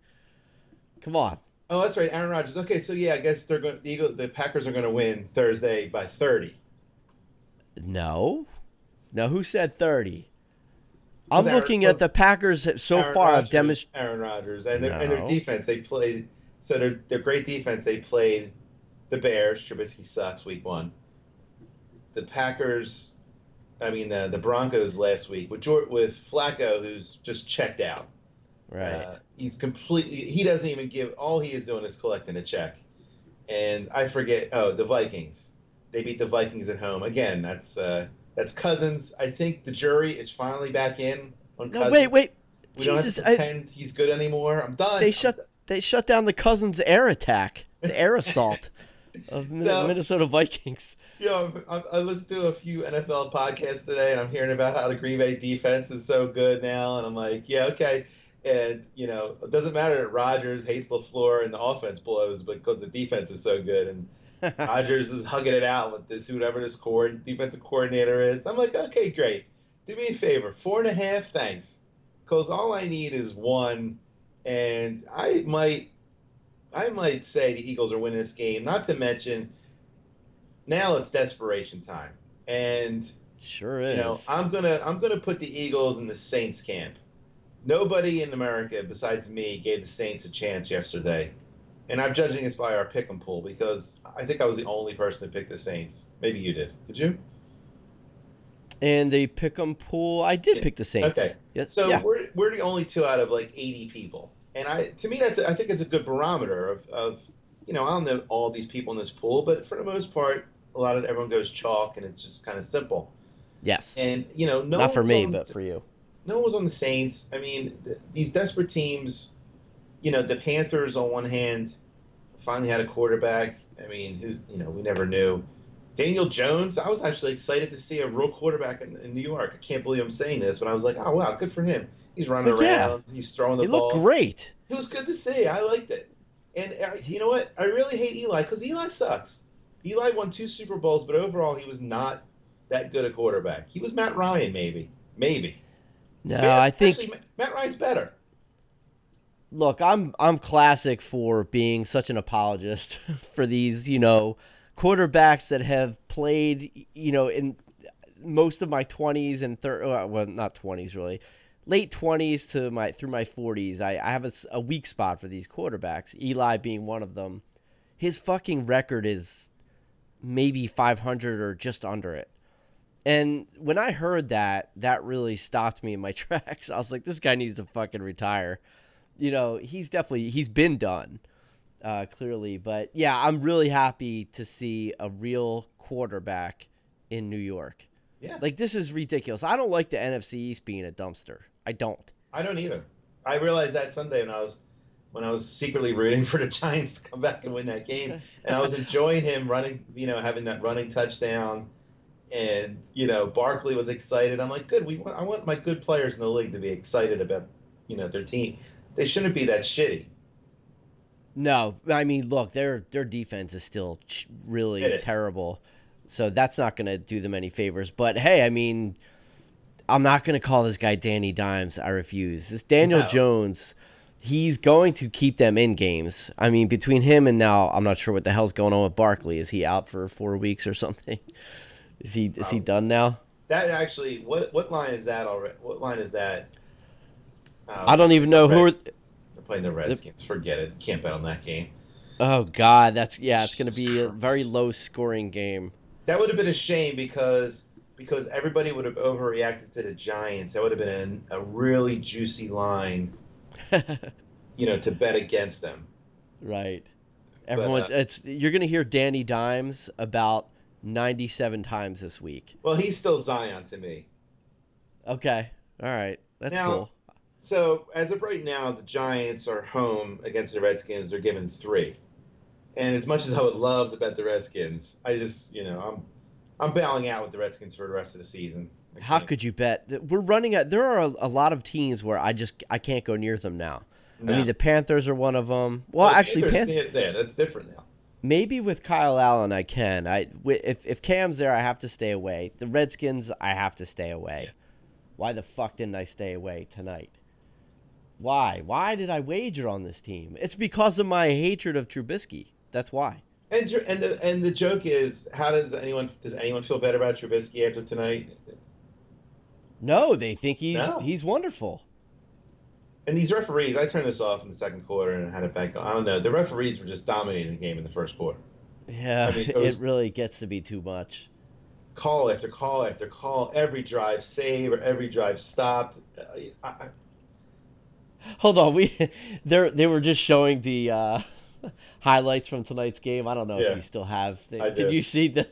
Come on. Oh, that's right, Aaron Rodgers. Okay, so yeah, I guess they're going. The Eagles, the Packers are going to win Thursday by thirty. No, no. Who said thirty? I'm Aaron, looking at the Packers so Aaron far. I've demonstrated Aaron Rodgers and their, no. and their defense. They played so their their great defense. They played the Bears. Trubisky sucks week one. The Packers, I mean the the Broncos last week with with Flacco, who's just checked out. Right. Uh, he's completely. He doesn't even give. All he is doing is collecting a check. And I forget. Oh, the Vikings. They beat the Vikings at home again. That's. Uh, That's Cousins. I think the jury is finally back in on Cousins. No, wait, wait. We Jesus, don't have to pretend I, he's good anymore. I'm done. They shut They shut down the Cousins air attack, the air assault of so, Minnesota Vikings. Yeah, you know, I listened to a few N F L podcasts today, and I'm hearing about how the Green Bay defense is so good now, and I'm like, yeah, okay. And, you know, it doesn't matter that Rodgers hates LaFleur and the offense blows because the defense is so good, and Rodgers is hugging it out with this whoever this coord, defensive coordinator is. I'm like, okay, great. Do me a favor. Four and a half, thanks. Because all I need is one, and I might I might say the Eagles are winning this game, not to mention now it's desperation time. And sure is. You know, I'm gonna I'm gonna put the Eagles in the Saints camp. Nobody in America besides me gave the Saints a chance yesterday. And I'm judging this by our pick 'em pool because I think I was the only person that picked the Saints. Maybe you did. Did you? And the pick 'em pool, I did yeah. pick the Saints. Okay. Yes. So yeah. we're we're the only two out of like eighty people. And I to me that's a, I think it's a good barometer of, of you know, I don't know all these people in this pool, but for the most part, a lot of everyone goes chalk and it's just kind of simple. Yes. And you know, no Not for me, but the, for you. No one was on the Saints. I mean, th- these desperate teams. You know, the Panthers, on one hand, finally had a quarterback. I mean, who you know, we never knew. Daniel Jones, I was actually excited to see a real quarterback in, in New York. I can't believe I'm saying this, but I was like, oh, wow, good for him. He's running but around. Yeah, he's throwing the he ball. He looked great. It was good to see. I liked it. And I, you know what? I really hate Eli because Eli sucks. Eli won two Super Bowls, but overall he was not that good a quarterback. He was Matt Ryan, maybe. Maybe. No, Man, I think – Matt Ryan's better. Look, I'm I'm classic for being such an apologist for these, you know, quarterbacks that have played, you know, in most of my twenties and thir- well, not twenties really, late twenties to my through my forties. I, I have a, a weak spot for these quarterbacks. Eli being one of them. His fucking record is maybe five hundred or just under it. And when I heard that, that really stopped me in my tracks. I was like, this guy needs to fucking retire. You know, he's definitely, he's been done, uh, clearly. But, yeah, I'm really happy to see a real quarterback in New York. Yeah. Like, this is ridiculous. I don't like the N F C East being a dumpster. I don't. I don't either. I realized that Sunday when I was when I was secretly rooting for the Giants to come back and win that game. And I was enjoying him running, you know, having that running touchdown. And, you know, Barkley was excited. I'm like, good. We want, I want my good players in the league to be excited about, you know, their team. They shouldn't be that shitty. No, I mean, look, their their defense is still really is. terrible, so that's not going to do them any favors. But hey, I mean, I'm not going to call this guy Danny Dimes. I refuse. This Daniel no. Jones, he's going to keep them in games. I mean, between him and now, I'm not sure what the hell's going on with Barkley. Is he out for four weeks or something? Is he is um, he done now? That actually, what what line is that already? What line is that? Um, I don't even know who are th- they're playing the Redskins. The, Forget it. Can't bet on that game. Oh God, that's yeah. It's going to be a very low scoring game. That would have been a shame because because everybody would have overreacted to the Giants. That would have been a, a really juicy line, you know, to bet against them. Right. Everyone's. But, uh, it's you're going to hear Danny Dimes about ninety-seven times this week. Well, he's still Zion to me. Okay. All right. That's now, cool. So, as of right now, the Giants are home against the Redskins. They're given three. And as much as I would love to bet the Redskins, I just, you know, I'm I'm bailing out with the Redskins for the rest of the season. How could you bet? We're running out. There are a, a lot of teams where I just I can't go near them now. No. I mean, the Panthers are one of them. Well, well the actually, Panthers. Pan- yeah, that's different now. Maybe with Kyle Allen, I can. I if if Cam's there, I have to stay away. The Redskins, I have to stay away. Yeah. Why the fuck didn't I stay away tonight? Why? Why did I wager on this team? It's because of my hatred of Trubisky. That's why. And and the and the joke is, how does anyone does anyone feel better about Trubisky after tonight? No, they think he no. he's wonderful. And these referees, I turned this off in the second quarter and had it back on. I don't know. The referees were just dominating the game in the first quarter. Yeah, I mean, it, was, it really gets to be too much. Call after call after call, every drive save or every drive stopped. I, I, Hold on, we they they were just showing the uh, highlights from tonight's game. I don't know yeah. if you still have. They, I did. did you see the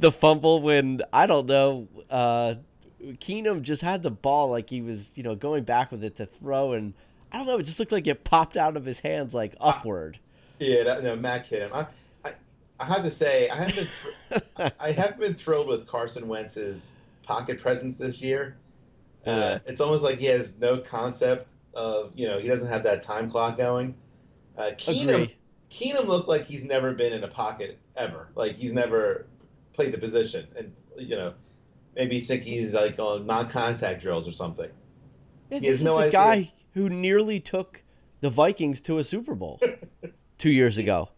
the fumble when I don't know? Uh, Keenum just had the ball like he was you know going back with it to throw, and I don't know. It just looked like it popped out of his hands, like upward. I, yeah, that, no, Mac hit him. I, I, I have to say, I haven't been, thr- I haven't been thrilled with Carson Wentz's pocket presence this year. Uh, yeah. It's almost like he has no concept of, you know, he doesn't have that time clock going. Uh, Keenum, Keenum looked like he's never been in a pocket ever. Like he's never played the position, and you know, maybe you think he's like on non-contact drills or something. Yeah, he this has is no the idea. Guy who nearly took the Vikings to a Super Bowl two years ago.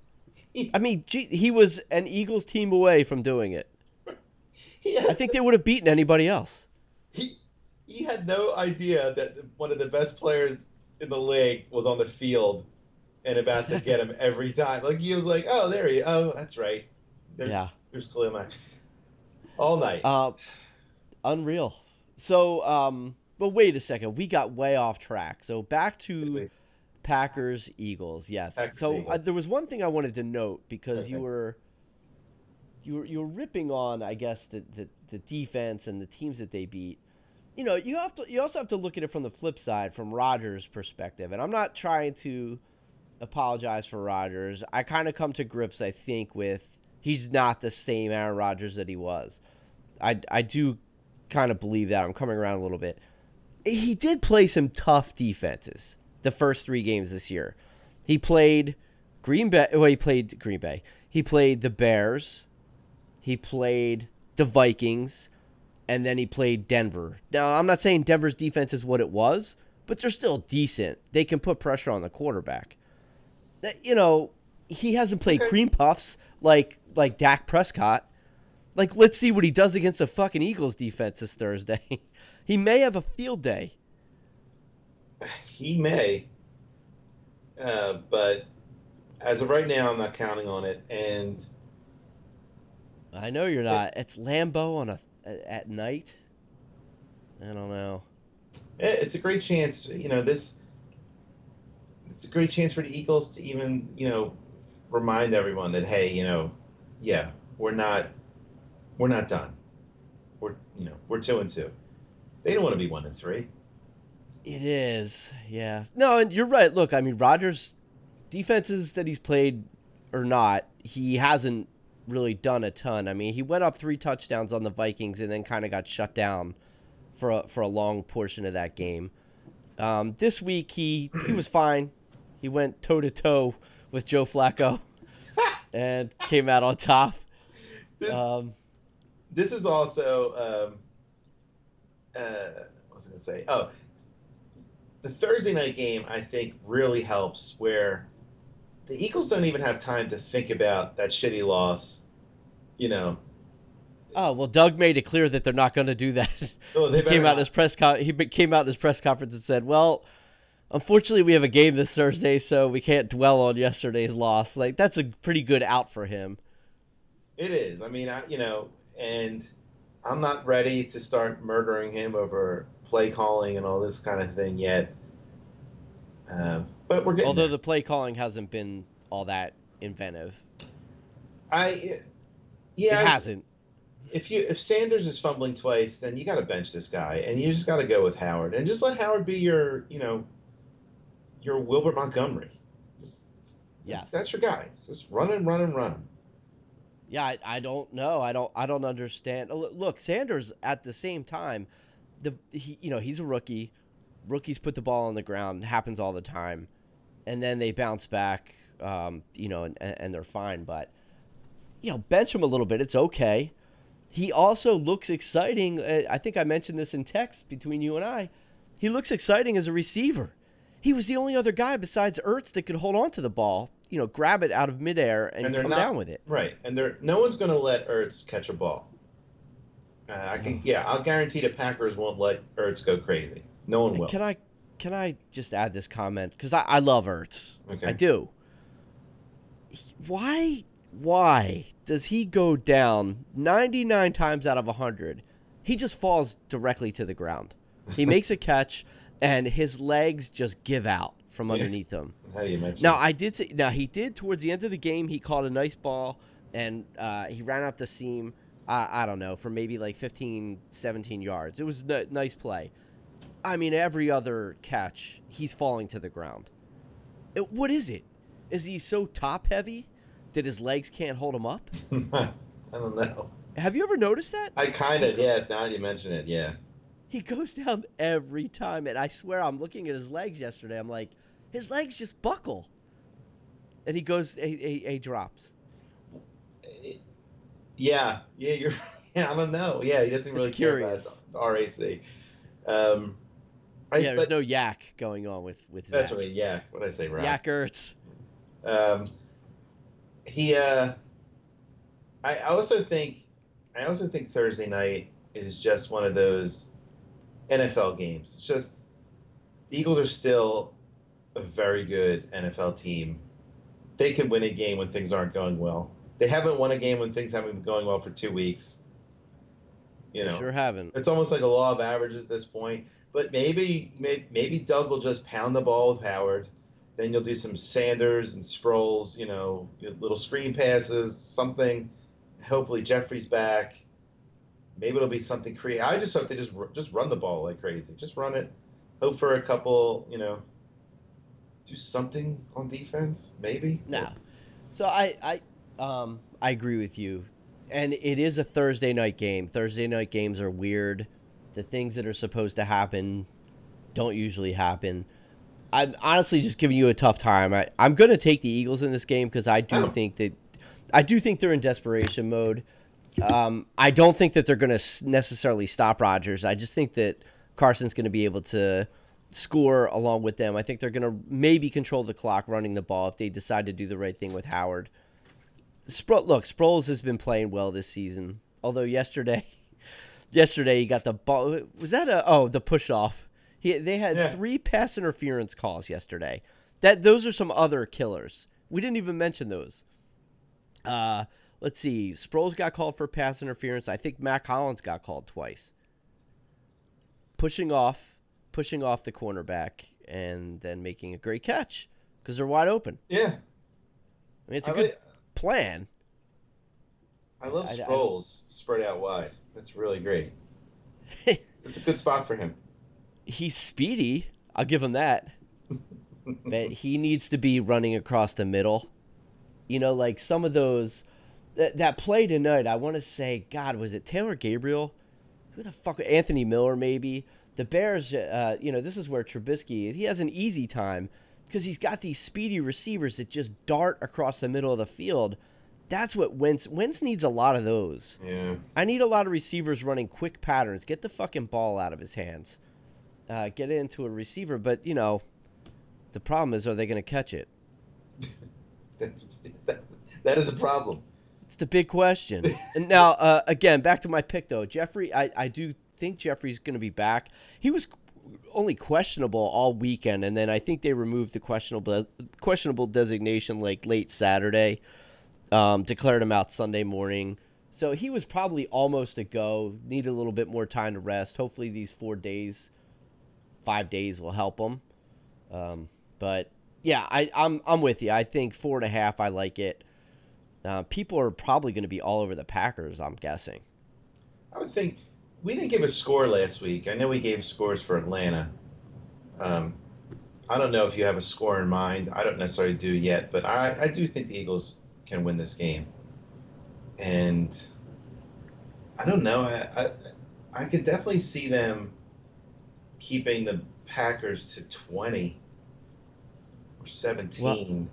He, I mean, gee, he was an Eagles team away from doing it. I think they would have beaten anybody else. He he had no idea that one of the best players in the league was on the field and about to get him every time. Like he was like, oh, there he, oh, that's right. There's, yeah. There's Kalima. All night. Uh, unreal. So, um, but wait a second. We got way off track. So back to Packers, Eagles. Yes. Packers, so Eagles. Uh, there was one thing I wanted to note because okay. you were, you were, you were ripping on, I guess, the, the, the defense and the teams that they beat. You know, you have to, you also have to look at it from the flip side, from Rodgers' perspective. And I'm not trying to apologize for Rodgers. I kind of come to grips, I think, with he's not the same Aaron Rodgers that he was. I, I do kind of believe that. I'm coming around a little bit. He did play some tough defenses the first three games this year. He played Green Bay. Well, he played Green Bay. He played the Bears. He played the Vikings. And then he played Denver. Now, I'm not saying Denver's defense is what it was, but they're still decent. They can put pressure on the quarterback. You know, he hasn't played okay. cream puffs like like Dak Prescott. Like, let's see what he does against the fucking Eagles defense this Thursday. He may have a field day. He may. Uh, but as of right now, I'm not counting on it. And I know you're not. It, it's Lambeau on a at night. I don't know. It's a great chance. You know, this... It's a great chance for the Eagles to even, you know, remind everyone that, hey, you know, yeah, we're not, we're not done. We're, you know, we're two and two. They don't want to be one and three. It is, yeah. No, and you're right. Look, I mean, Rodgers' defenses that he's played or not, he hasn't really done a ton. I mean, he went up three touchdowns on the Vikings and then kind of got shut down for a, for a long portion of that game. Um, this week he he was fine. He went toe-to-toe with Joe Flacco and came out on top. This, um, this is also, um, uh, what was I going to say? Oh, the Thursday night game, I think, really helps where the Eagles don't even have time to think about that shitty loss, you know. Oh, well, Doug made it clear that they're not going to do that. Oh, they he came out not. His press con- he came out in his press conference and said, well, unfortunately, we have a game this Thursday, so we can't dwell on yesterday's loss. Like, that's a pretty good out for him. It is. I mean, I, you know, and I'm not ready to start murdering him over play calling and all this kind of thing yet. Um, but we're getting Although there. The play calling hasn't been all that inventive. I, yeah. It I, hasn't. If you if Sanders is fumbling twice, then you got to bench this guy, and you just got to go with Howard, and just let Howard be your you know your Wilbert Montgomery. Just, yes, that's, that's your guy. Just run and run and run. Yeah, I, I don't know. I don't I don't understand. Look, Sanders at the same time, the he you know he's a rookie. Rookies put the ball on the ground. It happens all the time, and then they bounce back. Um, you know, and, and they're fine. But you know, bench him a little bit. It's okay. He also looks exciting. I think I mentioned this in text between you and I. He looks exciting as a receiver. He was the only other guy besides Ertz that could hold on to the ball, you know, grab it out of midair and, and come not, down with it. Right, and they're no one's going to let Ertz catch a ball. Uh, I can, yeah, I'll guarantee the Packers won't let Ertz go crazy. No one will. Can I, can I just add this comment? Because I, I love Ertz. Okay. I do. Why? Why does he go down ninety-nine times out of one hundred? He just falls directly to the ground. He makes a catch, and his legs just give out from underneath him. How do you mention now, I did say, now, he did towards the end of the game, he caught a nice ball, and uh, he ran up the seam, uh, I don't know, for maybe like fifteen, seventeen yards. It was a nice play. I mean, every other catch, he's falling to the ground. It, what is it? Is he so top-heavy that his legs can't hold him up? I don't know. Have you ever noticed that? I kind of, yes. Now that you mention it, yeah. He goes down every time, and I swear I'm looking at his legs yesterday. I'm like, his legs just buckle. And he goes, he, he, he drops. Yeah, yeah, you're. Yeah, I don't know. Yeah, he doesn't really care about his R A C. Um, I, yeah, there's but, no yak going on with with. That's Zach. What I mean, yak. What I say, right? Yakkerts. Um, he. Uh, I also think, I also think Thursday night is just one of those N F L games. It's just the Eagles are still a very good N F L team. They can win a game when things aren't going well. They haven't won a game when things haven't been going well for two weeks. You know, they sure haven't. It's almost like a law of averages at this point. But maybe, maybe, maybe Doug will just pound the ball with Howard. Then you'll do some Sanders and Sproles, you know, little screen passes, something. Hopefully Jeffrey's back. Maybe it'll be something creative. I just hope they just just run the ball like crazy. Just run it. Hope for a couple, you know, do something on defense, maybe. No. So I... I... Um, I agree with you, and it is a Thursday night game. Thursday night games are weird. The things that are supposed to happen don't usually happen. I'm honestly just giving you a tough time. I, I'm going to take the Eagles in this game because I do oh. think that I do think they're in desperation mode. Um, I don't think that they're going to necessarily stop Rodgers. I just think that Carson's going to be able to score along with them. I think they're going to maybe control the clock running the ball if they decide to do the right thing with Howard. Spro- look, Sproles has been playing well this season. Although yesterday, yesterday he got the ball. Was that a oh the push off? He they had yeah. three pass interference calls yesterday. That those are some other killers. We didn't even mention those. Uh, let's see. Sproles got called for pass interference. I think Mac Hollins got called twice. Pushing off, pushing off the cornerback, and then making a great catch because they're wide open. Yeah, I mean, it's a I good. Like- plan. I love I, Sproles I, spread out wide. That's really great. It's a good spot for him. He's speedy. I'll give him that. But he needs to be running across the middle. You know, like some of those th- that play tonight, I want to say, God, was it Taylor Gabriel? Who the fuck? Anthony Miller, maybe. The Bears, uh, you know, this is where Trubisky, he has an easy time. Because he's got these speedy receivers that just dart across the middle of the field. That's what Wentz... Wentz needs a lot of those. Yeah. I need a lot of receivers running quick patterns. Get the fucking ball out of his hands. Uh, get it into a receiver. But, you know, the problem is, are they going to catch it? That's, that, that is a problem. It's the big question. And now, uh, again, back to my pick, though. Jeffrey, I, I do think Jeffrey's going to be back. He was... only questionable all weekend, and then I think they removed the questionable questionable designation like late Saturday, um, declared him out Sunday morning. So he was probably almost a go, needed a little bit more time to rest. Hopefully these four days, five days will help him. Um, but, yeah, I, I'm I'm with you. I think four and a half, I like it. Uh, people are probably going to be all over the Packers, I'm guessing. I would think... We didn't give a score last week. I know we gave scores for Atlanta. Um, I don't know if you have a score in mind. I don't necessarily do yet, but I, I do think the Eagles can win this game. And I don't know. I, I I could definitely see them keeping the Packers to twenty or seventeen.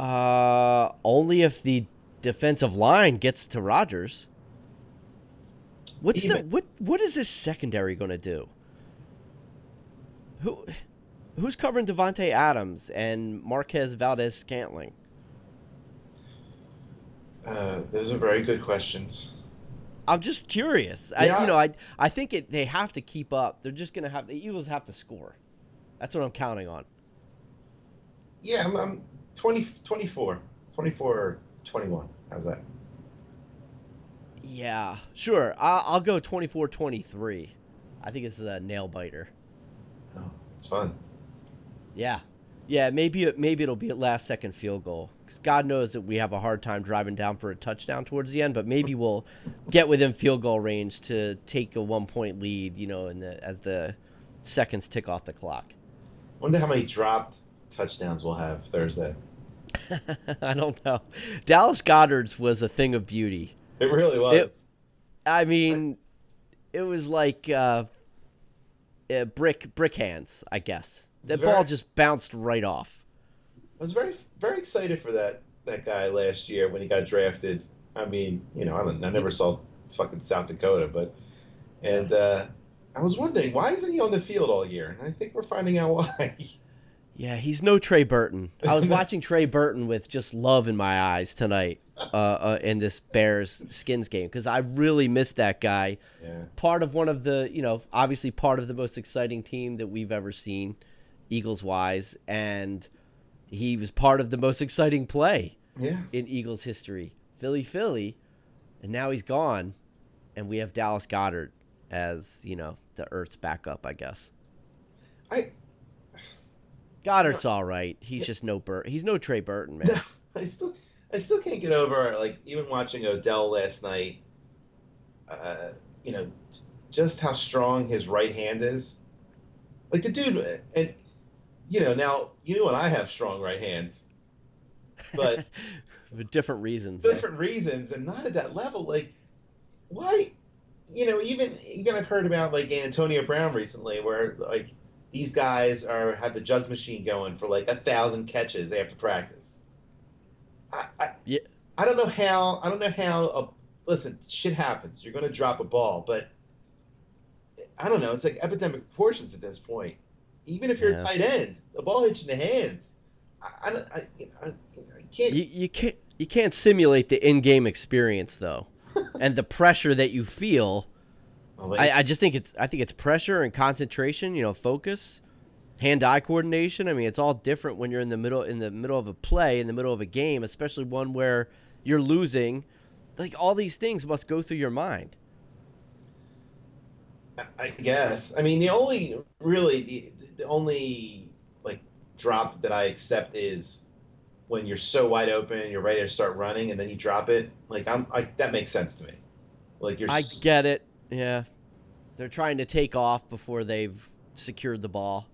Well, uh, only if the defensive line gets to Rodgers. What's Even. the what? What is this secondary going to do? Who, who's covering Devontae Adams and Marquez Valdes-Scantling? Uh, those are very good questions. I'm just curious. Yeah. I, you know, I I think it, they have to keep up. They're just going to have the Eagles have to score. That's what I'm counting on. Yeah, I'm, I'm twenty, twenty-four, twenty-four or twenty-one. How's that? Yeah, sure. I'll, I'll go twenty-four twenty-three. I think it's a nail-biter. Oh, it's fun. Yeah. Yeah, maybe it, maybe it'll be a last-second field goal. Because God knows that we have a hard time driving down for a touchdown towards the end, but maybe we'll get within field goal range to take a one-point lead, you know, in the, as the seconds tick off the clock. Wonder how many dropped touchdowns we'll have Thursday. I don't know. Dallas Goddard's was a thing of beauty. It really was. It, I mean, it was like uh, uh, brick brick hands, I guess. That very, ball just bounced right off. I was very very excited for that that guy last year when he got drafted. I mean, you know, I, don't, I never saw fucking South Dakota, but and uh, I was wondering why isn't he on the field all year? And I think we're finding out why. Yeah, he's no Trey Burton. I was watching Trey Burton with just love in my eyes tonight uh, uh, in this Bears-Skins game because I really missed that guy. Yeah. Part of one of the, you know, obviously part of the most exciting team that we've ever seen, Eagles-wise, and he was part of the most exciting play yeah. in Eagles history. Philly, Philly, and now he's gone, and we have Dallas Goddard as, you know, the Earth's backup, I guess. I... Goddard's all right. He's just no Bur- He's no Trey Burton, man. No, I still, I still can't get over like even watching Odell last night. Uh, you know, just how strong his right hand is. Like the dude, and you know now you and I have strong right hands, but for different reasons. Different yeah. reasons, and not at that level. Like why? You know, even even I've heard about like Antonio Brown recently, where like. These guys are have the judge machine going for like a thousand catches after practice. I I, yeah. I don't know how I don't know how. A, listen, shit happens. You're gonna drop a ball, but I don't know. It's like epidemic proportions at this point. Even if you're yeah. a tight end, the ball hits you in the hands. I I, I, I, I can't. You, you can't you can't simulate the in-game experience though, and the pressure that you feel. I, I just think it's I think it's pressure and concentration, you know, focus, hand-eye coordination. I mean, it's all different when you're in the middle in the middle of a play, in the middle of a game, especially one where you're losing. Like all these things must go through your mind. I guess. I mean, the only really the, the only like drop that I accept is when you're so wide open, you're ready to start running, and then you drop it. Like I'm, I, that makes sense to me. Like you're. I get it. Yeah, they're trying to take off before they've secured the ball.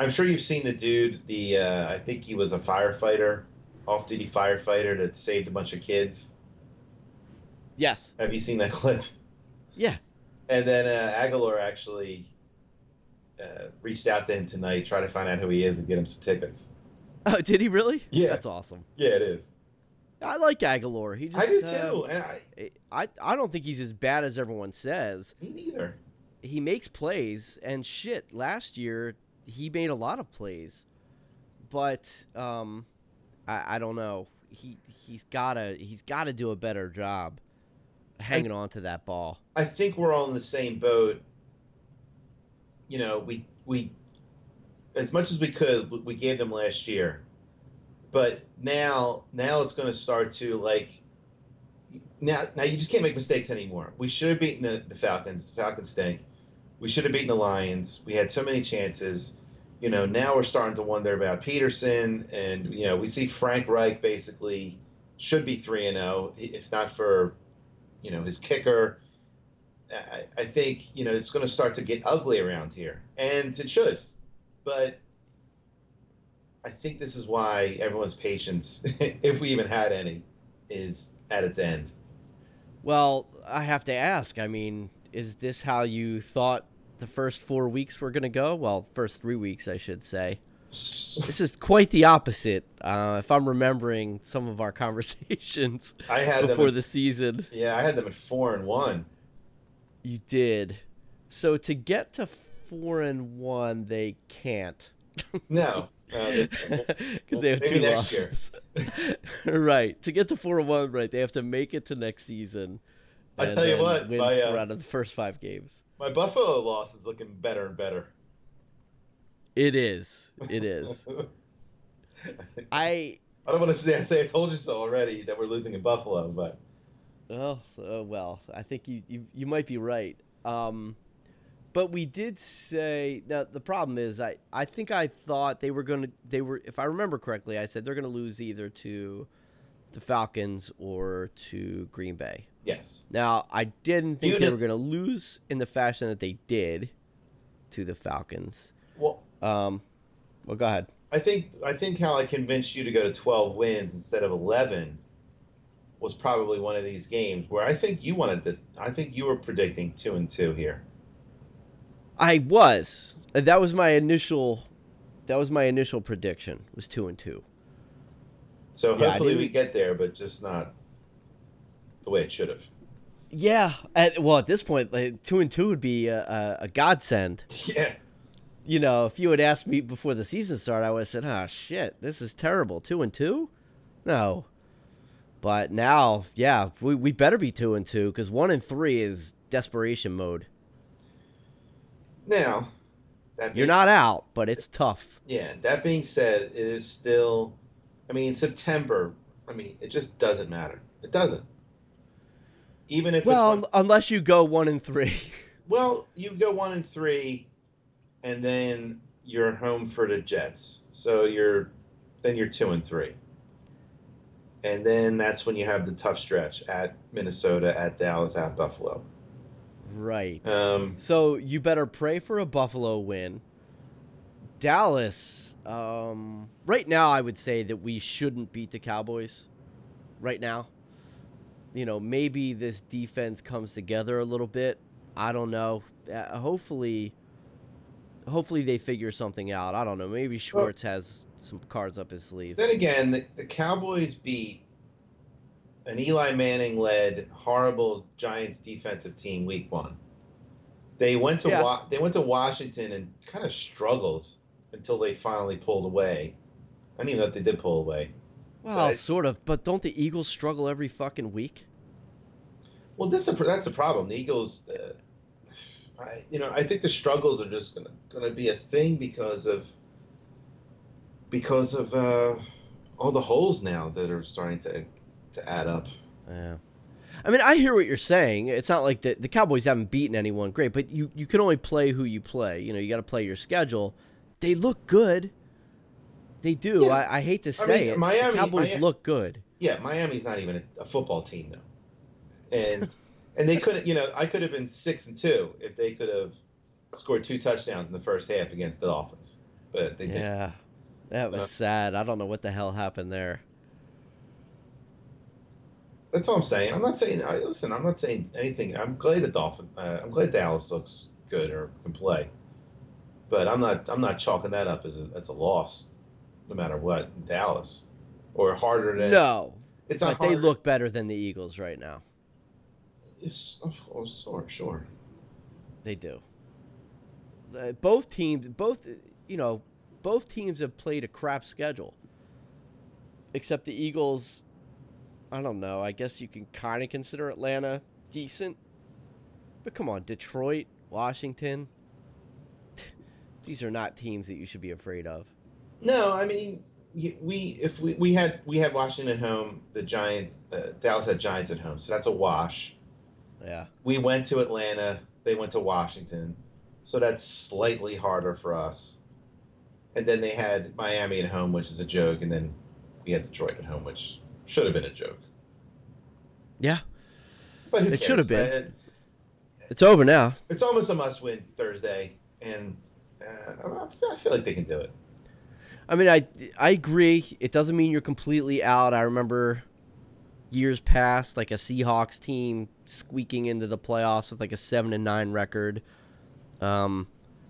I'm sure you've seen the dude, the uh, I think he was a firefighter, off-duty firefighter that saved a bunch of kids. Yes. Have you seen that clip? Yeah. And then uh, Aguilar actually uh, reached out to him tonight, try to find out who he is and get him some tickets. Oh, did he really? Yeah. That's awesome. Yeah, it is. I like Aguilar. He just, I do too. Um, and I, I I don't think he's as bad as everyone says. Me neither. He makes plays, and shit, last year he made a lot of plays. But um, I, I don't know. He he's gotta he's gotta do a better job hanging I, on to that ball. I think we're all in the same boat. You know, we we as much as we could, we gave them last year. But now, now it's going to start to like. Now, now you just can't make mistakes anymore. We should have beaten the, the Falcons. The Falcons stink. We should have beaten the Lions. We had so many chances. You know, now we're starting to wonder about Peterson, and you know, we see Frank Reich basically should be three and zero, if not for, you know, his kicker. I, I think you know it's going to start to get ugly around here, and it should, but. I think this is why everyone's patience, if we even had any, is at its end. Well, I have to ask, I mean, is this how you thought the first four weeks were going to go? Well, first three weeks, I should say. This is quite the opposite, uh, if I'm remembering some of our conversations I had before them in, the season. Yeah, I had them at four and one. You did. So to get to four and one, they can't. No. Because um, well, they have two losses. Right. To get to four and one, right, they have to make it to next season. I tell you what, win my, uh, four out of the first five games. My Buffalo loss is looking better and better. It is. It is. I I don't want to say I told you so already that we're losing in Buffalo, but. Oh, oh well, I think you, you, you might be right. Um But we did say now the problem is I, I think I thought they were gonna they were if I remember correctly, I said they're gonna lose either to the Falcons or to Green Bay. Yes. Now I didn't think Unif- they were gonna lose in the fashion that they did. to the Falcons. Well, um, well, go ahead. I think I think how I convinced you to go to twelve wins instead of eleven was probably one of these games where I think you wanted this. I think you were predicting two and two here. I was. That was my initial. That was my initial prediction. Was two and two. So yeah, hopefully we get there, but just not the way it should have. Yeah. At, well, at this point, like, two and two would be a, a godsend. Yeah. You know, if you had asked me before the season started, I would have said, oh, shit, this is terrible. Two and two? No. But now, yeah, we, we better be two and two because one and three is desperation mode. Now, that being, you're not out, but it's tough. Yeah. That being said, it is still, I mean, September, I mean, it just doesn't matter. It doesn't. Even if well, one, unless you go one and three. Well, you go one and three, and then you're home for the Jets. So you're then you're two and three, and then that's when you have the tough stretch at Minnesota, at Dallas, at Buffalo. Right. Um, so you better pray for a Buffalo win. Dallas. Um, right now, I would say that we shouldn't beat the Cowboys. Right now. You know, maybe this defense comes together a little bit. I don't know. Uh, hopefully, hopefully they figure something out. I don't know. Maybe Schwartz well, has some cards up his sleeve. Then again, the, the Cowboys beat an Eli Manning-led horrible Giants defensive team week one. They went to yeah. Wa- they went to Washington and kind of struggled until they finally pulled away. I don't even know if they did pull away. Well, but, sort of, but don't the Eagles struggle every fucking week? Well, this a, that's a problem. The Eagles, uh, I, you know, I think the struggles are just gonna gonna be a thing because of because of uh, all the holes now that are starting to to add up. Yeah, I mean, I hear what you're saying. It's not like the the Cowboys haven't beaten anyone great, but you you can only play who you play. You know, you got to play your schedule. They look good. They do. Yeah. I, I hate to say I mean, it. Miami, the Cowboys Miami, look good. Yeah, Miami's not even a, a football team now, and and they couldn't. You know, I could have been six and two if they could have scored two touchdowns in the first half against the Dolphins, but they didn't. Yeah, that so, was sad. I don't know what the hell happened there. That's all I'm saying. I'm not saying. I, listen, I'm not saying anything. I'm glad the Dolphin. Uh, I'm glad Dallas looks good or can play, but I'm not. I'm not chalking that up as a, as a loss. No matter what, in Dallas, or harder than no, it's not. But harder. They look better than the Eagles right now. It's, of course, sure, sure, they do. Uh, both teams, both you know, both teams have played a crap schedule. Except the Eagles, I don't know. I guess you can kind of consider Atlanta decent, but come on, Detroit, Washington, these are not teams that you should be afraid of. No, I mean, we if we, we had we had Washington at home, the Giants, uh, Dallas had Giants at home, so that's a wash. Yeah. We went to Atlanta, they went to Washington, so that's slightly harder for us. And then they had Miami at home, which is a joke, and then we had Detroit at home, which should have been a joke. Yeah. But it should have been. It, it's over now. It's almost a must-win Thursday, and uh, I feel like they can do it. I mean, I I agree. It doesn't mean you're completely out. I remember years past, like a Seahawks team squeaking into the playoffs with like a seven and nine record. Um,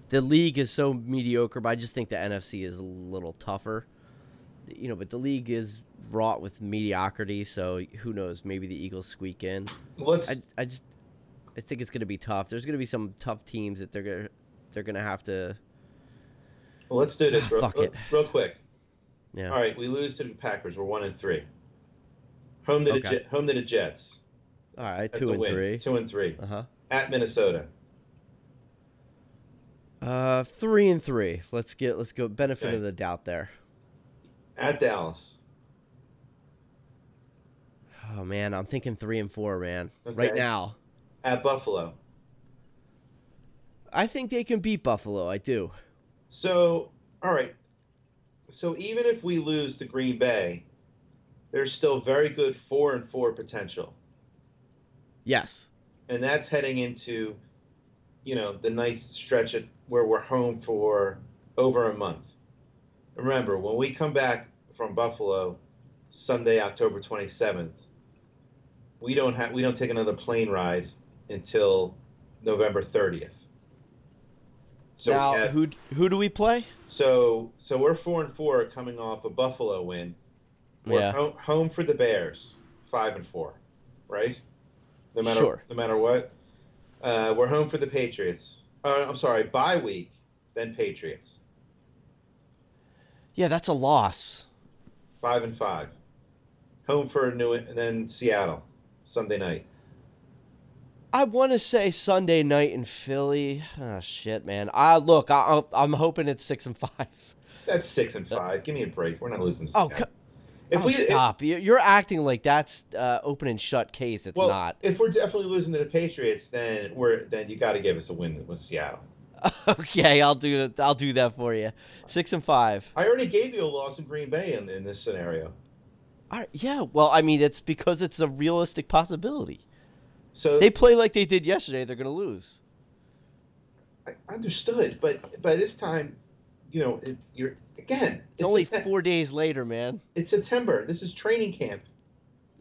the league is so mediocre, but I just think the N F C is a little tougher. You know, but the league is wrought with mediocrity, so who knows? Maybe the Eagles squeak in. Let's... I I just I think it's going to be tough. There's going to be some tough teams that they're gonna, they're going to have to. Well, let's do this real, real, real quick. Yeah. All right, we lose to the Packers. We're one and three. Home to the okay. J- home to the Jets. All right, That's two and win. three. Two and three. Uh huh. At Minnesota. Uh, three and three. Let's get let's go. Benefit okay. of the doubt there. At Dallas. Oh man, I'm thinking three and four, man. Okay. Right now. At Buffalo. I think they can beat Buffalo. I do. So, all right. So even if we lose to Green Bay, there's still very good four and four potential. Yes. And that's heading into you know, the nice stretch at where we're home for over a month. Remember, when we come back from Buffalo Sunday, October twenty-seventh, we don't have we don't take another plane ride until November thirtieth. So now, have, who who do we play? So so we're four and four coming off a Buffalo win. We're yeah. home, home for the Bears, five and four, right? No matter sure. no matter what. Uh, we're home for the Patriots. Uh, I'm sorry, bye week, then Patriots. Yeah, that's a loss. Five and five. Home for New and then Seattle, Sunday night. I want to say Sunday night in Philly. Oh shit, man! I look, I, I'm hoping it's six and five. That's six and five. Give me a break. We're not losing. To oh, co- if oh we, stop! If, You're acting like that's uh, open and shut case. It's well, not. If we're definitely losing to the Patriots, then we're then you got to give us a win with Seattle. Okay, I'll do that. I'll do that for you. Six and five. I already gave you a loss in Green Bay in, in this scenario. All right, yeah. Well, I mean, it's because it's a realistic possibility. So they play like they did yesterday, they're going to lose. I understood, but by this time, you know, it, you're again. It's, it's only September. Four days later, man. It's September. This is training camp.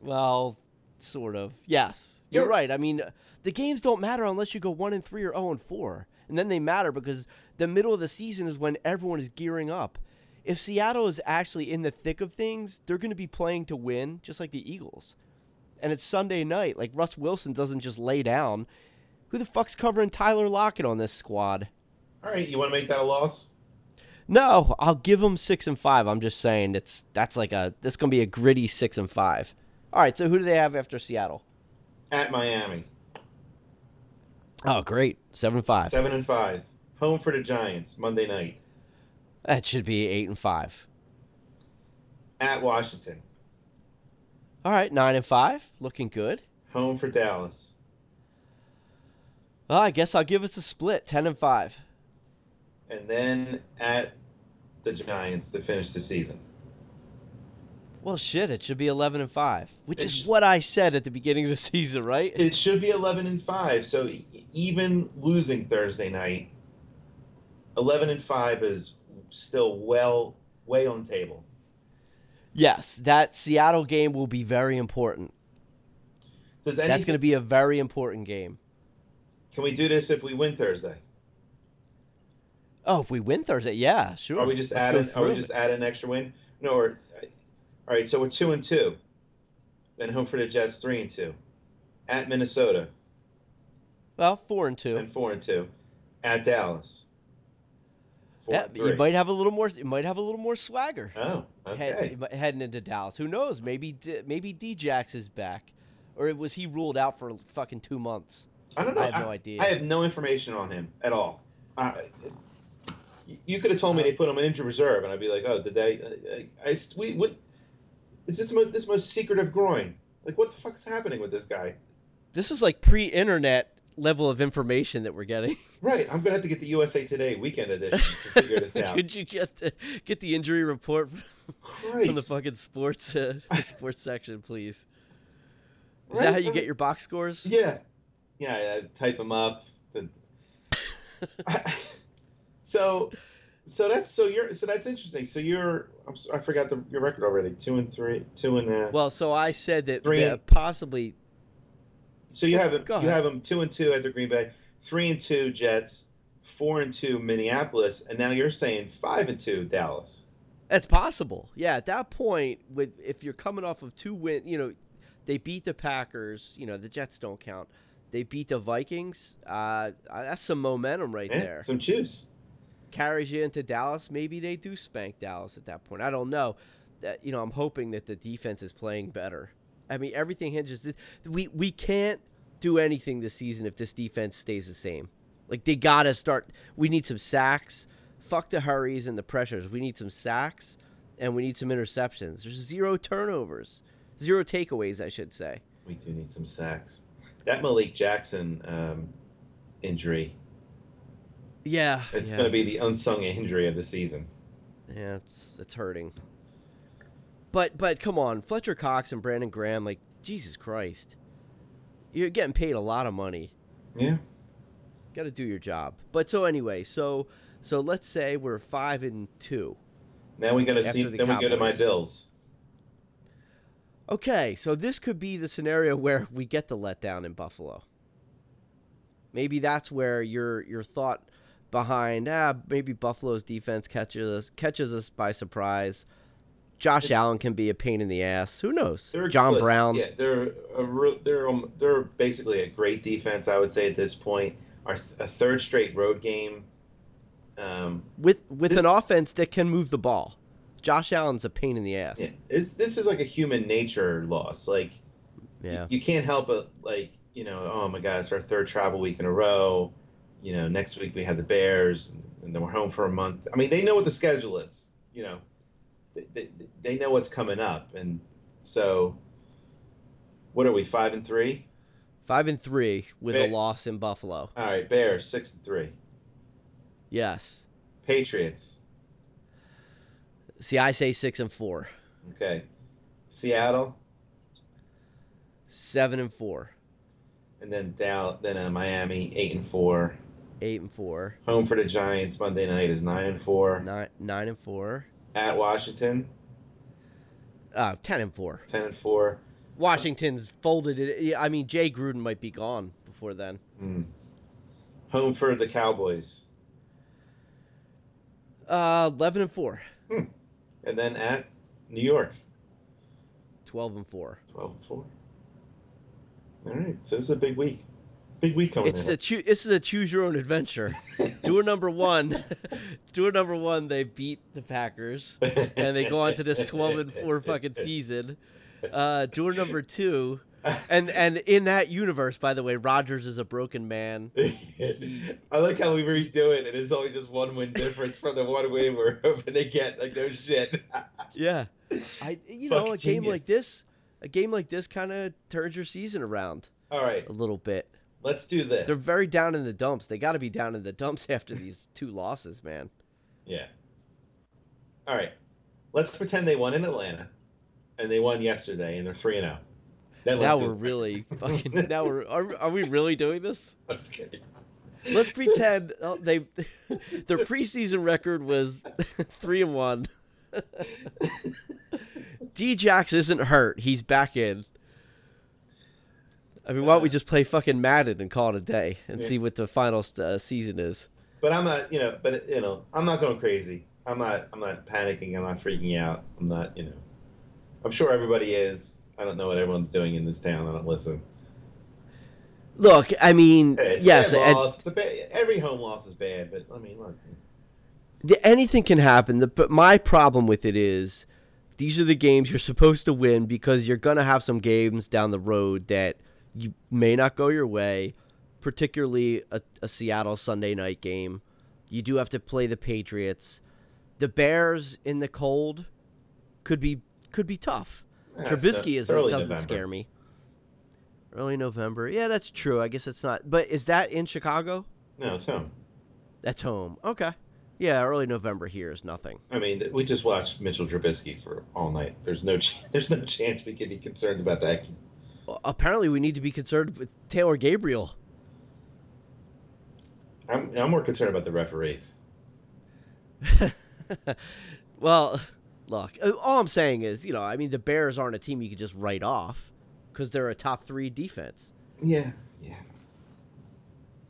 Well, sort of. Yes, you're, you're right. I mean, the games don't matter unless you go one and three or zero and four, and then they matter because the middle of the season is when everyone is gearing up. If Seattle is actually in the thick of things, they're going to be playing to win, just like the Eagles. And it's Sunday night. Like, Russ Wilson doesn't just lay down. Who the fuck's covering Tyler Lockett on this squad? All right, you want to make that a loss? No, I'll give them six and five. I'm just saying it's that's like a this gonna be a gritty six and five. All right, so who do they have after Seattle? At Miami. Oh, great, seven and five. Seven and five. Home for the Giants Monday night. That should be eight and five. At Washington. All right, nine and five, looking good. Home for Dallas. Well, I guess I'll give us a split, ten and five. And then at the Giants to finish the season. Well, shit, it should be eleven and five, which it is sh- what I said at the beginning of the season, right? It should be eleven and five. So even losing Thursday night, eleven and five is still well way on the table. Yes, that Seattle game will be very important. Does anything, That's going to be a very important game. Can we do this if we win Thursday? Oh, if we win Thursday, yeah, sure. Are we just Let's add? An, are we just add an extra win? No. Or, all right, so we're two and two. Then home for the Jets, three and two. At Minnesota. Well, four and two. And four and two. At Dallas. Yeah, you might have a little more. You might have a little more swagger. Oh, okay. Head, heading into Dallas, who knows? Maybe, maybe D-Jax is back, or was he ruled out for fucking two months? I don't know. I have I, no idea. I have no information on him at all. I, you could have told me they put him in injured reserve, and I'd be like, oh, did they? I, I, I we what? Is this most, this most secretive groin? Like, what the fuck is happening with this guy? This is like pre-internet level of information that we're getting. Right, I'm gonna have to get the U S A Today weekend edition to figure this out. Could you get the get the injury report from, from the fucking sports uh, the sports section, please? Is right, that how you I, get your box scores? Yeah, yeah, I type them up. And I, so, so that's so you're so that's interesting. So you're I'm so, I forgot the, your record already. Two and three, two and uh, well, so I said that, three that and, possibly. So you have them, you have them two and two at the Green Bay, three and two Jets, four and two Minneapolis, and now you're saying five and two Dallas. That's possible. Yeah, at that point, with if you're coming off of two win, you know, they beat the Packers. You know, the Jets don't count. They beat the Vikings. Uh, that's some momentum right yeah, there. Some juice carries you into Dallas. Maybe they do spank Dallas at that point. I don't know. That you know, I'm hoping that the defense is playing better. I mean, everything hinges. We we can't do anything this season if this defense stays the same. Like, they got to start. We need some sacks. Fuck the hurries and the pressures. We need some sacks, and we need some interceptions. There's zero turnovers. Zero takeaways, I should say. We do need some sacks. That Malik Jackson um, injury. Yeah. It's yeah. going to be the unsung injury of the season. Yeah, it's it's hurting. But but come on, Fletcher Cox and Brandon Graham, like, Jesus Christ. You're getting paid a lot of money. Yeah. got to do your job. But so anyway, so so let's say we're five and two. Now we got to see. The then Cowboys. We go to my Bills. Okay, so this could be the scenario where we get the letdown in Buffalo. Maybe that's where your your thought behind ah maybe Buffalo's defense catches us catches us by surprise. Josh it's, Allen can be a pain in the ass. Who knows? John close. Brown. Yeah, they're a real, they're um, they're basically a great defense, I would say at this point. Our th- a third straight road game. Um, with with this, an offense that can move the ball. Josh Allen's a pain in the ass. Yeah, this this is like a human nature loss. Like, yeah, you, you can't help but like you know oh my God, it's our third travel week in a row. You know, next week we have the Bears, and, and then we're home for a month. I mean, they know what the schedule is. You know. They, they know what's coming up, and so what are we? Five and three. Five and three with Bear. a loss in Buffalo. All right, Bears six and three. Yes. Patriots. See, I say six and four. Okay. Seattle. Seven and four. And then Dallas, then uh, Miami eight and four. Eight and four. Home for the Giants Monday night is nine and four. Nine nine and four. At Washington, uh, ten and four. Ten and four. Washington's folded it. I mean, Jay Gruden might be gone before then. Mm. Home for the Cowboys. Uh, eleven and four. Hmm. And then at New York, twelve and four. Twelve and four. All right, so this is a big week. Big week coming. It's a choo- this is a choose your own adventure. Door number one, door number one. They beat the Packers, and they go on to this twelve and four fucking season. Uh, door number two, and and in that universe, by the way, Rodgers is a broken man. I like how we redo it, and it's only just one win difference from the one win we're hoping they get. Like no shit. Yeah, I you know Fuck a genius. game like this, a game like this kind of turns your season around. All right, a little bit. Let's do this. They're very down in the dumps. They got to be down in the dumps after these two losses, man. Yeah. All right. Let's pretend they won in Atlanta, and they won yesterday, and they're three and zero. Now we're really fucking. Now we're are, are we really doing this? I'm just kidding. Let's pretend oh, they their preseason record was three and one. D-Jax isn't hurt. He's back in. I mean, why don't we just play fucking Madden and call it a day and yeah. see what the final uh, season is? But I'm not, you know, but you know, I'm not going crazy. I'm not, I'm not panicking. I'm not freaking out. I'm not, you know, I'm sure everybody is. I don't know what everyone's doing in this town. I don't listen. Look, I mean, hey, it's yes, a bad loss. It's a bad, every home loss is bad, but I mean, look, the, anything can happen. The, but my problem with it is, these are the games you're supposed to win because you're gonna have some games down the road that. You may not go your way, particularly a, a Seattle Sunday night game. You do have to play the Patriots. The Bears in the cold could be could be tough. Yeah, Trubisky is, doesn't November. Scare me. Early November. Yeah, that's true. I guess it's not. But is that in Chicago? No, it's home. That's home. Okay. Yeah, early November here is nothing. I mean, we just watched Mitchell Trubisky for all night. There's no ch- there's no chance we can be concerned about that game. Apparently, we need to be concerned with Taylor Gabriel. I'm I'm more concerned about the referees. Well, look, all I'm saying is, you know, I mean, the Bears aren't a team you could just write off because they're a top three defense. Yeah, yeah.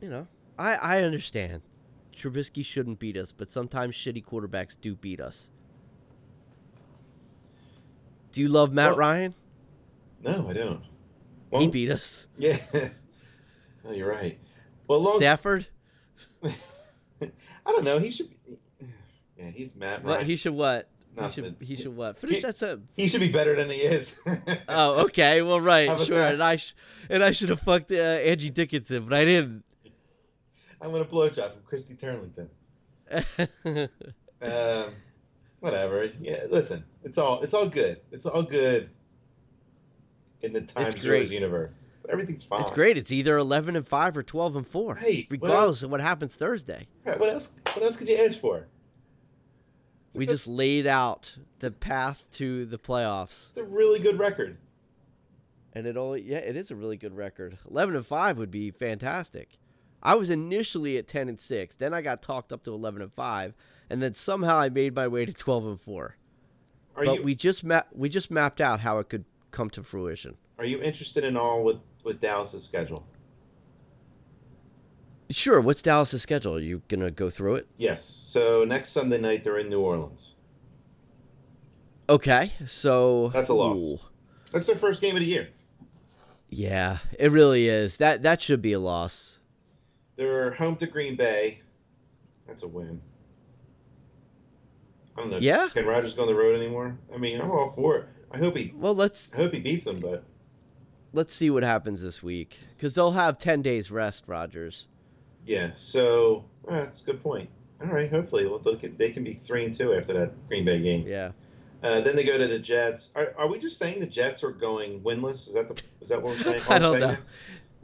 You know, I, I understand. Trubisky shouldn't beat us, but sometimes shitty quarterbacks do beat us. Do you love Matt well, Ryan? No, I don't. Well, he beat us. Yeah. No, you're right. Well, long... Stafford? I don't know. He should be... Yeah, he's Matt Ryan. What? He should what? Nothing. He should, he should what? Finish he, that sentence. He should be better than he is. Oh, okay. Well, right. Sure. That? And I sh- and I should have fucked uh, Angie Dickinson, but I didn't. I'm going to blowjob from Christy Turlington. um, whatever. Yeah, listen. It's all. It's all good. It's all good. In the Time Yours universe, everything's fine. It's great. It's either eleven and five or twelve and four, right, regardless what of what happens Thursday. Right. What else? What else could you ask for? It's we good, just laid out the path to the playoffs. It's a really good record. And it only yeah, it is a really good record. Eleven and five would be fantastic. I was initially at ten and six. Then I got talked up to eleven and five, and then somehow I made my way to twelve and four. Are but you, we just ma- we just mapped out how it could come to fruition. Are you interested in all with, with Dallas' schedule? Sure. What's Dallas' schedule? Are you going to go through it? Yes. So next Sunday night, they're in New Orleans. Okay. So that's a loss. Ooh. That's their first game of the year. Yeah, it really is. That that should be a loss. They're home to Green Bay. That's a win. I don't know. Yeah. Can Rodgers go on the road anymore? I mean, I'm all for it. I hope he. Well, let's. I hope he beats them, but. Let's see what happens this week, because they'll have ten days rest, Rodgers. Yeah. So uh, that's a good point. All right. Hopefully, well, they can, they can be three and two after that Green Bay game. Yeah. Uh, then they go to the Jets. Are, are we just saying the Jets are going winless? Is that the? Is that what we're saying? I don't know.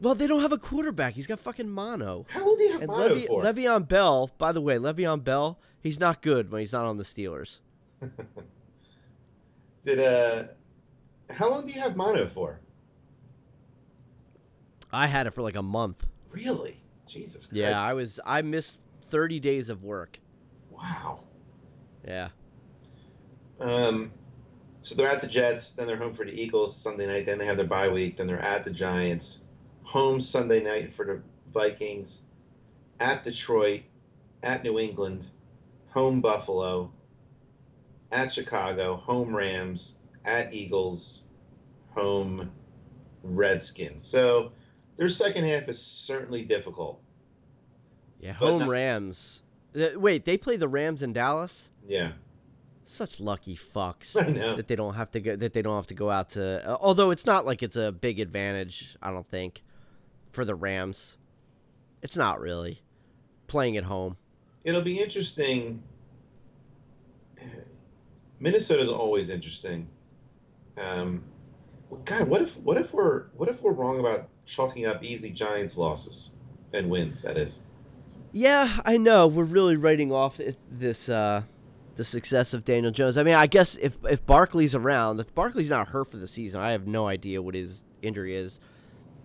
Well, they don't have a quarterback. He's got fucking mono. How old do you have and mono Levy, for? Le'Veon Bell, by the way, Le'Veon Bell, he's not good when he's not on the Steelers. Did uh, how long do you have mono for? I had it for like a month. Really? Jesus Christ. Yeah, I was. I missed thirty days of work. Wow. Yeah. Um, so they're at the Jets, then they're home for the Eagles Sunday night, then they have their bye week, then they're at the Giants, home Sunday night for the Vikings, at Detroit, at New England, home Buffalo, at Chicago, home Rams, at Eagles, home Redskins. So their second half is certainly difficult. Yeah, home not- Rams. Wait, they play the Rams in Dallas? Yeah. Such lucky fucks I know. that they don't have to go. That they don't have to go out to. Uh, although it's not like it's a big advantage, I don't think, for the Rams. It's not really playing at home. It'll be interesting. Minnesota's always interesting. Um, God, what if what if we're what if we're wrong about chalking up easy Giants losses and wins? That is. Yeah, I know. We're really writing off this. Uh, The success of Daniel Jones. I mean, I guess if if Barkley's around, if Barkley's not hurt for the season, I have no idea what his injury is.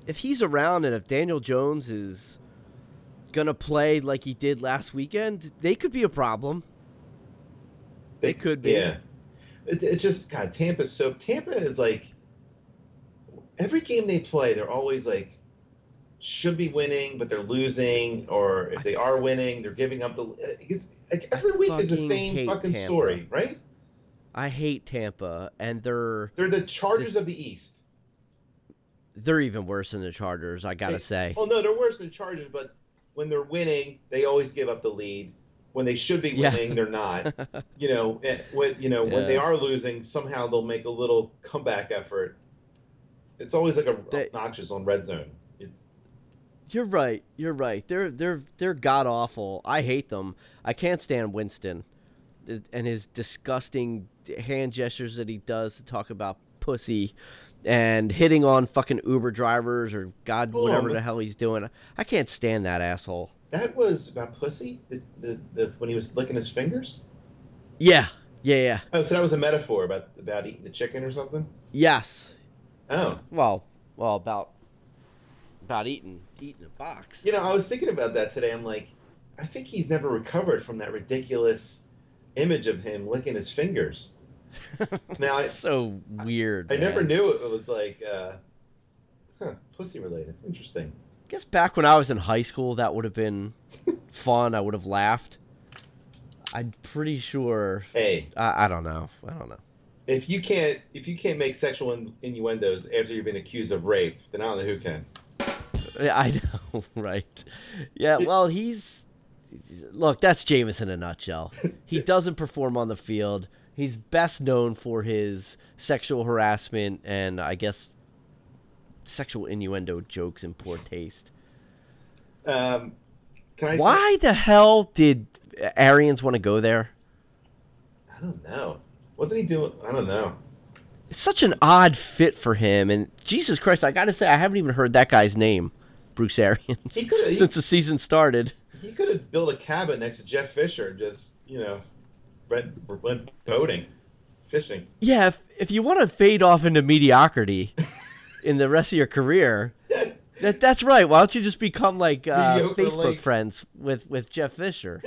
If he's around and if Daniel Jones is gonna play like he did last weekend, they could be a problem. They, they could be. Yeah. It, it just God, Tampa's so Tampa is like every game they play, they're always like should be winning, but they're losing, or if they are winning, they're giving up the. It's, like every I week is the same fucking Tampa. Story, right? I hate Tampa, and they're they're the Chargers of the East. They're even worse than the Chargers, I gotta they, say. Oh no, they're worse than the Chargers, but when they're winning, they always give up the lead. When they should be winning, yeah. They're not. You know, when you know yeah. when they are losing, somehow they'll make a little comeback effort. It's always like a they, obnoxious on red zone. You're right. You're right. They're they're they're god awful. I hate them. I can't stand Winston, and his disgusting hand gestures that he does to talk about pussy, and hitting on fucking Uber drivers or God Hold whatever on. the hell he's doing. I can't stand that asshole. That was about pussy. The, the the when he was licking his fingers. Yeah. Yeah. Yeah. Oh, so that was a metaphor about about eating the chicken or something. Yes. Oh. Well. Well. About. About eating. Eating a box. You know, I was thinking about that today. I'm like, I think he's never recovered from that ridiculous image of him licking his fingers. Now, it's so weird. I, I never knew it was like, uh, huh, pussy related. Interesting. I guess back when I was in high school, that would have been fun. I would have laughed. I'm pretty sure. Hey, I, I don't know. I don't know. If you can't, if you can't make sexual innuendos after you've been accused of rape, then I don't know who can. I know, right? Yeah, well, he's – look, that's Jameis in a nutshell. He doesn't perform on the field. He's best known for his sexual harassment and, I guess, sexual innuendo jokes in poor taste. Um, can I Why say- the hell did Arians want to go there? I don't know. Wasn't he doing – I don't know. It's such an odd fit for him. And, Jesus Christ, I got to say, I haven't even heard that guy's name. Bruce Arians he he, since the season started. He could have built a cabin next to Jeff Fisher and just, you know, went, went boating, fishing. Yeah, if, if you want to fade off into mediocrity in the rest of your career, That, that's right. Why don't you just become like uh, Facebook like... friends with, with Jeff Fisher?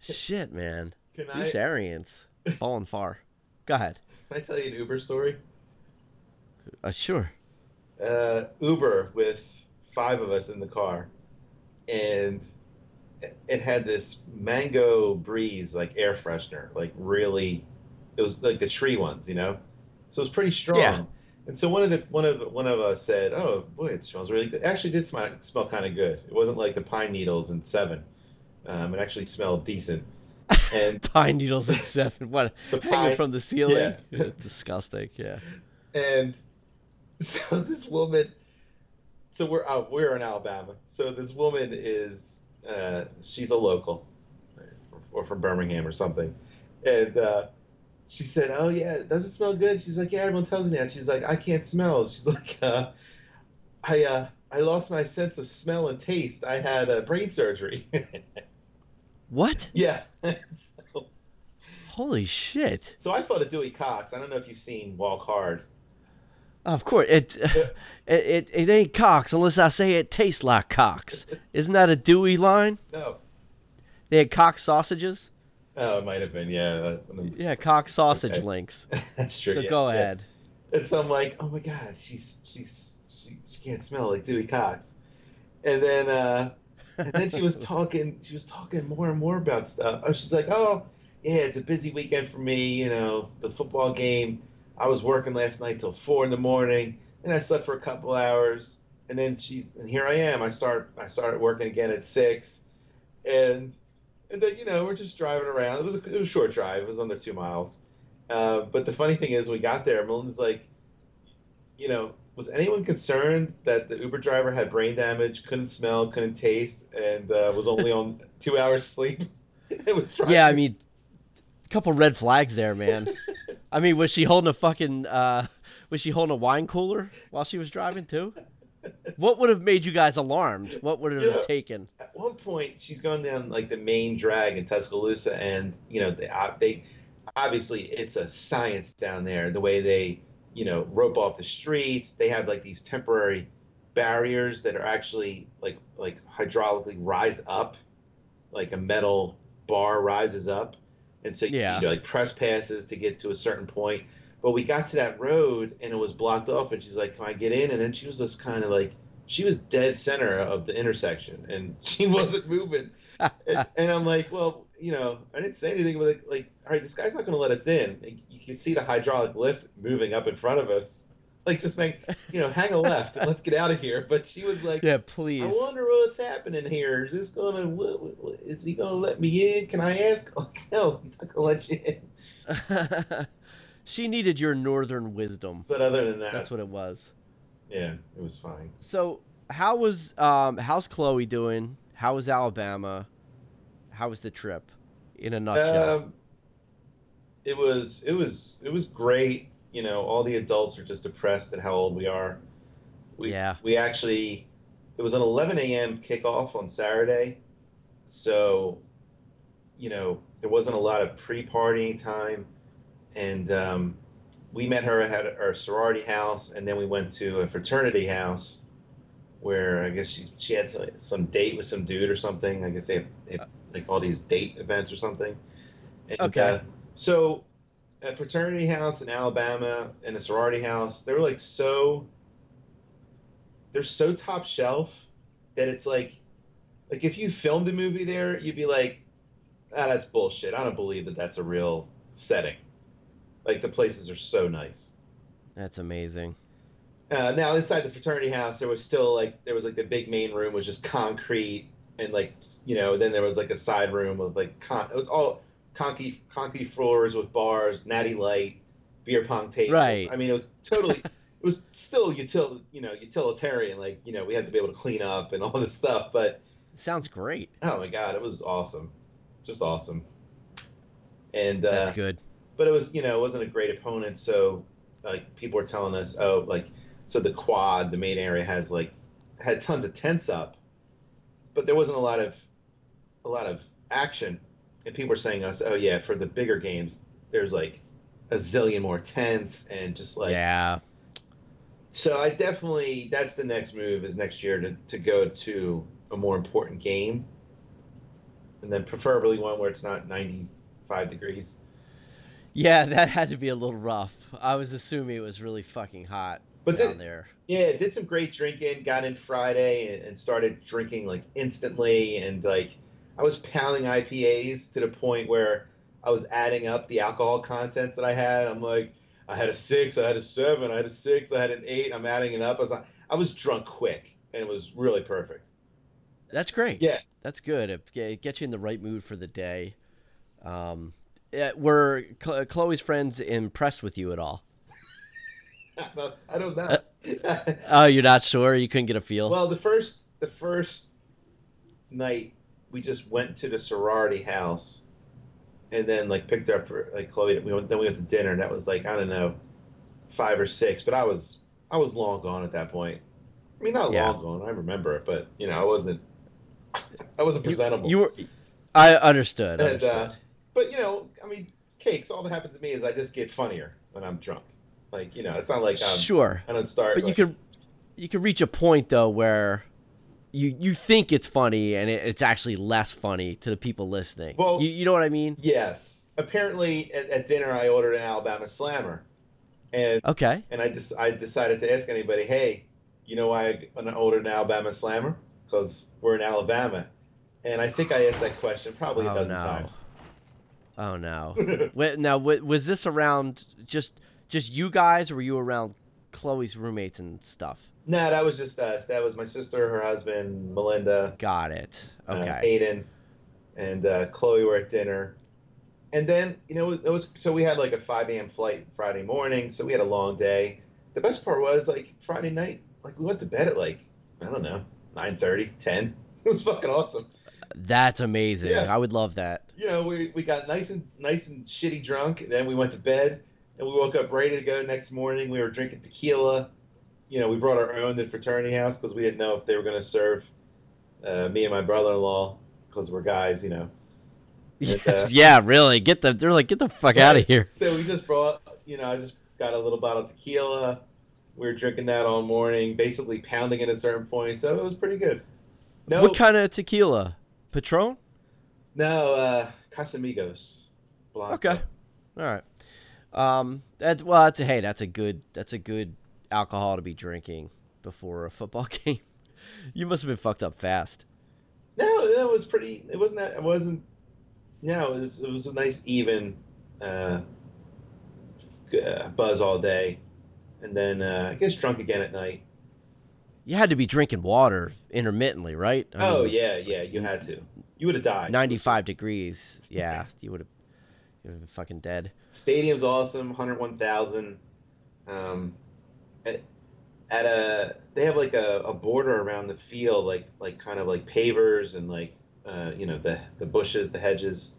Shit, man. Can Bruce I... Arians. Falling far. Go ahead. Can I tell you an Uber story? Uh, sure. Uh, Uber with five of us in the car. And it had this mango breeze, like air freshener, like really, it was like the tree ones, you know? So it was pretty strong. Yeah. And so one of the one of one of us said, "Oh boy, it smells really good." It actually did smell smell kind of good. It wasn't like the pine needles in Seven. Um, it actually smelled decent. And pine needles in Seven, what the pine, hanging from the ceiling? Yeah. Disgusting. Yeah. And so this woman, so we're out, we're in Alabama. So this woman is, uh, she's a local, or from Birmingham or something, and. Uh, She said, "Oh yeah, does it smell good?" She's like, "Yeah, everyone tells me that." She's like, "I can't smell." She's like, uh, "I uh, I lost my sense of smell and taste. I had a uh, brain surgery." What? Yeah. So, holy shit! So I thought of Dewey Cox. I don't know if you've seen Walk Hard. Of course, it yeah. it, it it ain't Cox unless I say it tastes like Cox. Isn't that a Dewey line? No. They had Cox sausages. Oh, it might have been, yeah. Yeah, cock sausage okay. links. That's true. So yeah, go yeah. ahead. And so I'm like, oh my God, she's she's she, she can't smell like Dewey Cox. And then uh, and then she was talking she was talking more and more about stuff. Oh, she's like, oh yeah, it's a busy weekend for me. You know, the football game. I was working last night till four in the morning, and I slept for a couple hours. And then she's and here I am. I start I started working again at six, and. And then, you know, we're just driving around. It was a, it was a short drive. It was under two miles. Uh, but the funny thing is, we got there. Melinda's like, you know, was anyone concerned that the Uber driver had brain damage, couldn't smell, couldn't taste, and uh, was only on two hours sleep? It was yeah, I mean, a couple red flags there, man. I mean, was she holding a fucking, uh, was she holding a wine cooler while she was driving too? What would have made you guys alarmed? What would it have yeah. taken? At one point, she's going down like the main drag in Tuscaloosa, and you know they, they obviously it's a science down there. The way they you know rope off the streets, they have like these temporary barriers that are actually like like hydraulically rise up, like a metal bar rises up, and so you, yeah. you know, like press passes to get to a certain point. But we got to that road, and it was blocked off, and she's like, can I get in? And then she was just kind of like, she was dead center of the intersection, and she wasn't moving. and, and I'm like, well, you know, I didn't say anything, but like, like all right, this guy's not going to let us in. Like, you can see the hydraulic lift moving up in front of us. Like, just make, you know, hang a left, and let's get out of here. But she was like, yeah, please. I wonder what's happening here. Is this going to, what, what, is he going to let me in? Can I ask? Like, no, he's not going to let you in. She needed your northern wisdom. But other than that, that's what it was. Yeah, it was fine. So, how was um, how's Chloe doing? How was Alabama? How was the trip? In a nutshell, um, it was it was it was great. You know, all the adults are just depressed at how old we are. We, yeah. We actually, it was an eleven a.m. kickoff on Saturday, so you know there wasn't a lot of pre-partying time. And um, we met her at our sorority house, and then we went to a fraternity house where I guess she, she had some, some date with some dude or something. I guess they have, they have like all these date events or something. And, okay. Uh, so a fraternity house in Alabama and a sorority house, they're like so, they're so top shelf that it's like, like if you filmed a movie there, you'd be like, ah, that's bullshit. I don't believe that that's a real setting. Like, the places are so nice. That's amazing. Uh, now, inside the fraternity house, there was still, like, there was, like, the big main room was just concrete. And, like, you know, then there was, like, a side room of, like, con- it was all concrete, concrete floors with bars, natty light, beer pong tables. Right. I mean, it was totally, it was still, util, you know, utilitarian. Like, you know, we had to be able to clean up and all this stuff, but. Sounds great. Oh, my God. It was awesome. Just awesome. And uh, that's good. But it was, you know, it wasn't a great opponent. So, like, people were telling us, oh, like, so the quad, the main area has like had tons of tents up, but there wasn't a lot of, a lot of action. And people were saying to us, oh yeah, for the bigger games, there's like a zillion more tents and just like, yeah, So I definitely, that's the next move is next year to, to go to a more important game. And then preferably one where it's not ninety-five degrees. Yeah, that had to be a little rough. I was assuming it was really fucking hot but down did, there. Yeah, did some great drinking, got in Friday and, and started drinking like instantly. And like I was pounding I P As to the point where I was adding up the alcohol contents that I had. I'm like, I had a six, I had a seven, I had a six, I had an eight. I'm adding it up. I was like, I was drunk quick and it was really perfect. That's great. Yeah. That's good. It gets you in the right mood for the day. Um, were Chloe's friends impressed with you at all? I don't know. Uh, oh, you're not sure? You couldn't get a feel? Well, the first the first night we just went to the sorority house and then like picked up for like Chloe. We went, then we went to dinner and that was like, I don't know, five or six. But I was I was long gone at that point. I mean, not yeah. long gone. I remember it, but you know, I wasn't. I wasn't presentable. You, you were, I understood. And, understood. Uh, but you know, I mean, cakes. All that happens to me is I just get funnier when I'm drunk. Like you know, it's not like I'm, sure I don't start. But like, you can, you can reach a point though where you you think it's funny and it, it's actually less funny to the people listening. Well, you, you know what I mean? Yes. Apparently, at, at dinner, I ordered an Alabama Slammer, and okay, and I just I decided to ask anybody, hey, you know why I ordered an Alabama Slammer? Because we're in Alabama, and I think I asked that question probably a oh, dozen no. times. Oh no! Wait, now, was this around just just you guys, or were you around Chloe's roommates and stuff? No, nah, that was just us. That was my sister, her husband, Melinda. Got it. Okay. Uh, Aiden and uh, Chloe were at dinner, and then you know it was so we had like a five a.m. flight Friday morning, so we had a long day. The best part was like Friday night, like we went to bed at like I don't know. nine thirty, ten It was fucking awesome. That's amazing. Yeah. I would love that. You know, we, we got nice and nice and shitty drunk. Then we went to bed, and we woke up ready to go next morning. We were drinking tequila. You know, we brought our own to the fraternity house because we didn't know if they were going to serve uh, me and my brother-in-law because we're guys, you know. And, yes, uh, yeah, really. Get the they're like, get the fuck yeah. out of here. So we just brought, you know, I just got a little bottle of tequila. We were drinking that all morning, basically pounding it at a certain point, so it was pretty good. No, what kind of tequila? Patron? No, uh, Casamigos. Blanco. Okay, all right. Um, that's well, that's a hey, that's a good, that's a good alcohol to be drinking before a football game. You must have been fucked up fast. No, it was pretty. It wasn't. That, it wasn't. No, it was. It was a nice even uh, buzz all day. And then uh, I guess drunk again at night. You had to be drinking water intermittently, right? I oh mean, yeah, yeah, you had to. You would have died. Ninety-five just... degrees. Yeah, you would have. You would have been fucking dead. Stadium's awesome. One hundred one thousand. Um, at, at a they have like a, a border around the field, like like kind of like pavers and like uh, you know the the bushes, the hedges,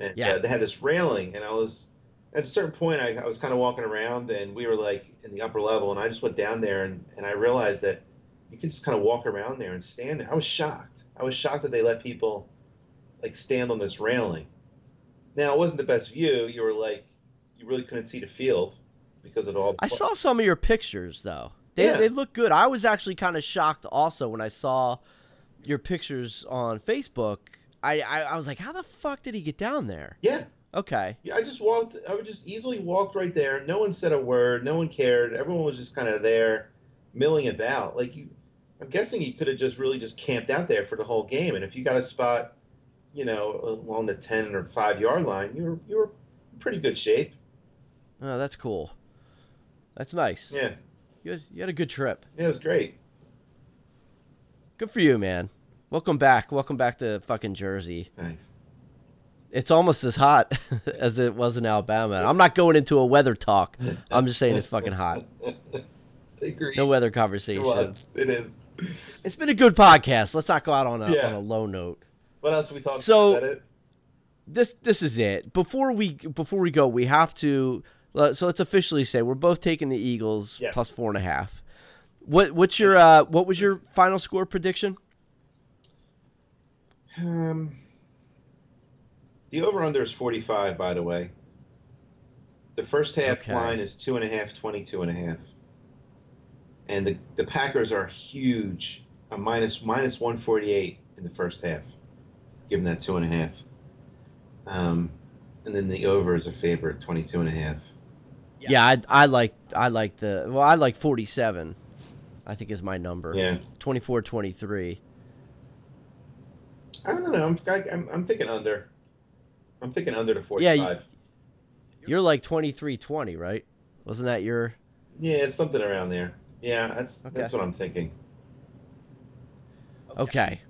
and yeah, uh, they had this railing, and I was. At a certain point, I, I was kind of walking around, and we were, like, in the upper level, and I just went down there, and, and I realized that you could just kind of walk around there and stand there. I was shocked. I was shocked that they let people, like, stand on this railing. Now, it wasn't the best view. You were, like, you really couldn't see the field because of all the... I saw some of your pictures, though. They, yeah. they look good. I was actually kind of shocked also when I saw your pictures on Facebook. I, I, I was like, how the fuck did he get down there? Yeah. Okay. Yeah, I just walked. I would just easily walked right there. No one said a word. No one cared. Everyone was just kind of there, milling about. Like you, I'm guessing you could have just really just camped out there for the whole game. And if you got a spot, you know, along the ten or five yard line, you were you were in pretty good shape. Oh, that's cool. That's nice. Yeah. You had, you had a good trip. Yeah, it was great. Good for you, man. Welcome back. Welcome back to fucking Jersey. Thanks. It's almost as hot as it was in Alabama. I'm not going into a weather talk. I'm just saying it's fucking hot. Agreed. No weather conversation. Well, it is. It's been a good podcast. Let's not go out on a, yeah. on a low note. What else are we talking so, about? So this this is it. Before we before we go, we have to. So let's officially say we're both taking the Eagles yes. plus four and a half. What what's your uh, what was your final score prediction? Um. The over-under is forty-five, by the way. The first half okay. line is two and a half, twenty-two and a half. and the the Packers are huge, a minus minus one forty eight in the first half, given that two and a half. Um, and then the over is a favorite, twenty two and a half. Yeah, yeah I I like I like the well I like forty seven, I think is my number. Yeah, twenty four twenty three. I don't know. I'm I, I'm I'm thinking under. I'm thinking under the forty-five. Yeah, you, you're like twenty-three twenty, right? Wasn't that your? Yeah, it's something around there. Yeah, that's okay. That's what I'm thinking. Okay. okay.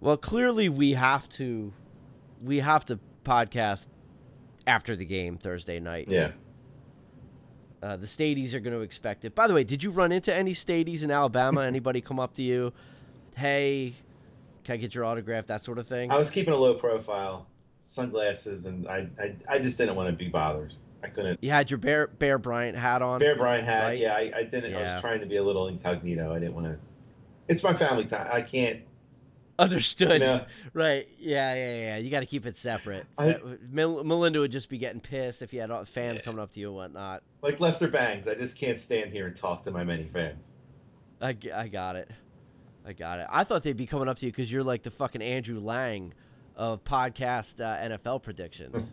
Well, clearly we have to, we have to podcast after the game Thursday night. Yeah. Uh, the Stadies are going to expect it. By the way, did you run into any Stadies in Alabama? Anybody come up to you? Hey, can I get your autograph? That sort of thing. I was keeping a low profile. Sunglasses, and I, I I just didn't want to be bothered. I couldn't. You had your Bear Bear Bryant hat on. Bear Bryant hat, right? yeah. I, I didn't. Yeah. I was trying to be a little incognito. I didn't want to. It's my family time. I can't. Understood. You know? Right. Yeah, yeah, yeah. You got to keep it separate. I, Mel, Melinda would just be getting pissed if you had fans yeah. coming up to you and whatnot. Like Lester Bangs, I just can't stand here and talk to my many fans. I, I got it. I got it. I thought they'd be coming up to you because you're like the fucking Andrew Lang of podcast uh, N F L predictions.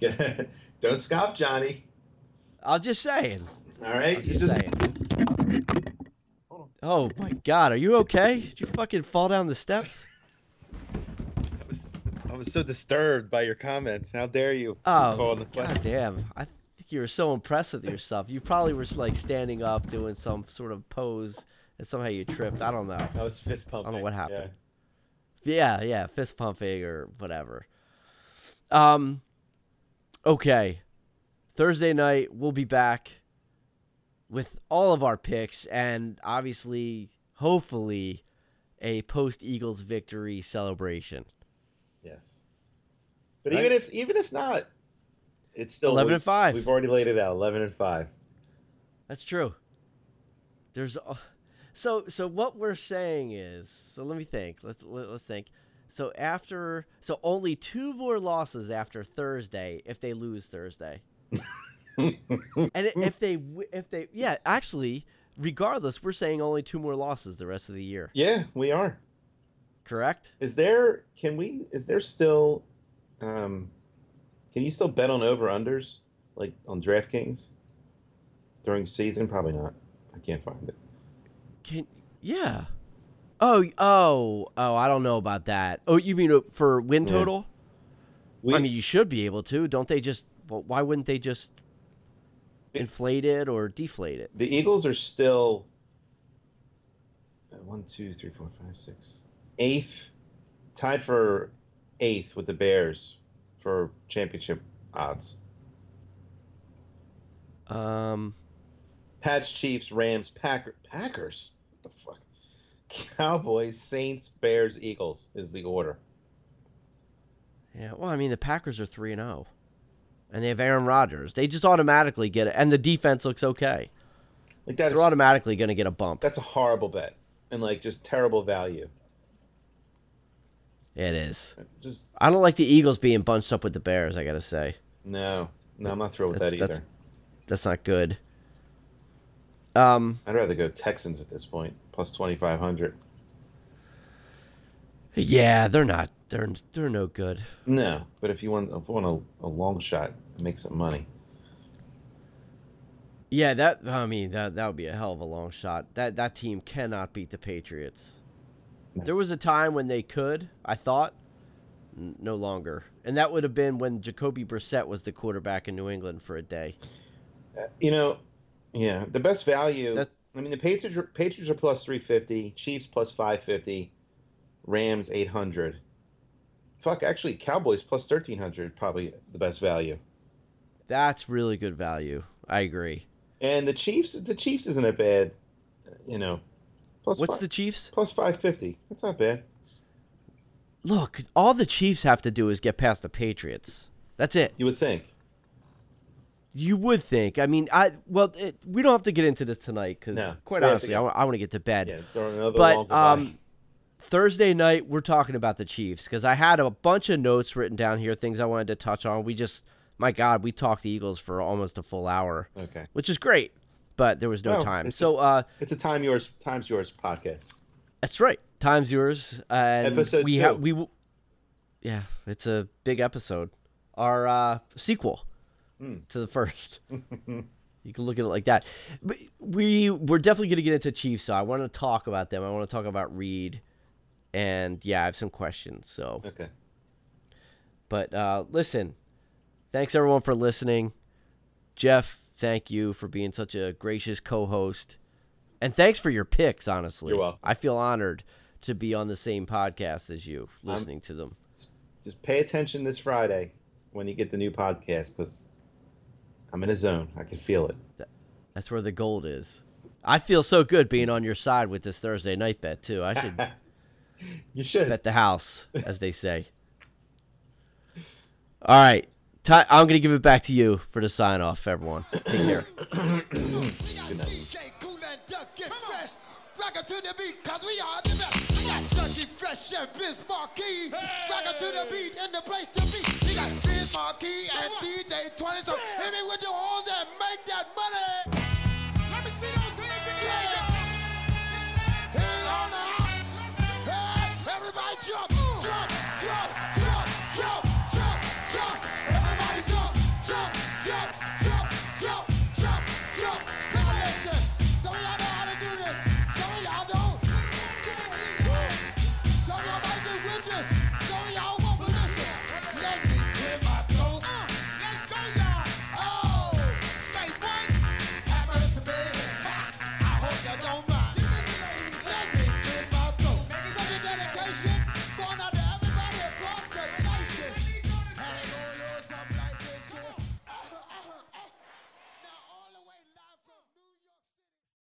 Yeah. Don't scoff, Johnny. I'll just saying. All right. Just just... Saying. Oh, my God. Are you okay? Did you fucking fall down the steps? I was, I was so disturbed by your comments. How dare you? Oh, God damn. I think you were so impressed with yourself. You probably were like standing up doing some sort of pose and somehow you tripped. I don't know. I was fist pumping. I don't know what happened. Yeah. Yeah, yeah, fist pumping or whatever. Um, okay, Thursday night we'll be back with all of our picks and obviously, hopefully, a post-Eagles victory celebration. Yes, but right? even if even if not, it's still eleven and five. We've already laid it out. Eleven and five. That's true. There's. So so what we're saying is, so let me think. Let's let, let's think. So after so only two more losses after Thursday if they lose Thursday. And if they if they yeah, actually, regardless, we're saying only two more losses the rest of the year. Yeah, we are. Correct? Is there can we is there still um can you still bet on over-unders like on DraftKings during season? Probably not. I can't find it. Can, yeah. Oh, oh, oh, I don't know about that. Oh, you mean for win total? Yeah. We, I mean, you should be able to. Don't they just well, – why wouldn't they just the, inflate it or deflate it? The Eagles are still one, two, three, four, five, six, eighth, tied for eighth with the Bears for championship odds. Um, Pats, Chiefs, Rams, Packer, Packers. The fuck? Cowboys, Saints, Bears, Eagles is the order. Yeah, well, I mean, the Packers are three and oh, and they have Aaron Rodgers. They just automatically get it, and the defense looks okay. Like that's, they're automatically going to get a bump. That's a horrible bet, and like just terrible value. It is. Just, I don't like the Eagles being bunched up with the Bears. I gotta say. No, no, I'm not thrilled with that's, that either. That's, that's not good. Um, I'd rather go Texans at this point, plus twenty-five hundred. Yeah, they're not. They're they're no good. No, but if you want, if you want a, a long shot, make some money. Yeah, that I mean that that would be a hell of a long shot. That that team cannot beat the Patriots. No. There was a time when they could, I thought, n- no longer, and that would have been when Jacoby Brissett was the quarterback in New England for a day. Uh, you know. Yeah, the best value. That's, I mean, the Patriots are, Patriots are plus three fifty, Chiefs plus five fifty, Rams eight hundred. Fuck, actually, Cowboys plus thirteen hundred probably the best value. That's really good value. I agree. And the Chiefs, the Chiefs isn't a bad, you know. Plus what's five, the Chiefs? Plus five fifty. That's not bad. Look, all the Chiefs have to do is get past the Patriots. That's it. You would think. You would think. I mean, I well, it, we don't have to get into this tonight because, no, quite honestly, I, I want to get to bed. Yeah, it's another but um, Thursday night, we're talking about the Chiefs because I had a bunch of notes written down here, things I wanted to touch on. We just, my God, we talked the Eagles for almost a full hour, okay, which is great. but there was no, no time. So uh, it's a Time Yours, Time's Yours podcast. That's right. Time's Yours. And episode we two. Ha- we w- yeah, it's a big episode. Our uh, sequel mm. to the first. You can look at it like that. But we, we're definitely going to get into Chiefs, so I want to talk about them. I want to talk about Reed. And, yeah, I have some questions. So okay. But, uh, listen, thanks, everyone, for listening. Jeff, thank you for being such a gracious co-host. And thanks for your picks, honestly. You're welcome. I feel honored to be on the same podcast as you, listening um, to them. Just pay attention this Friday when you get the new podcast, because I'm in a zone. I can feel it. That's where the gold is. I feel so good being on your side with this Thursday night bet, too. I should. You should. Bet the house, as they say. All right. Ty, I'm going to give it back to you for the sign-off, everyone. Take care. Good night. Ducky Fresh, rock it to the beat, cause we are the best. We got Ducky Fresh and Biz Markie, hey! Rock it to the beat and the place to be. We got Biz Markie so and what? D J twenty, so yeah. Hit me with the horns and make that money.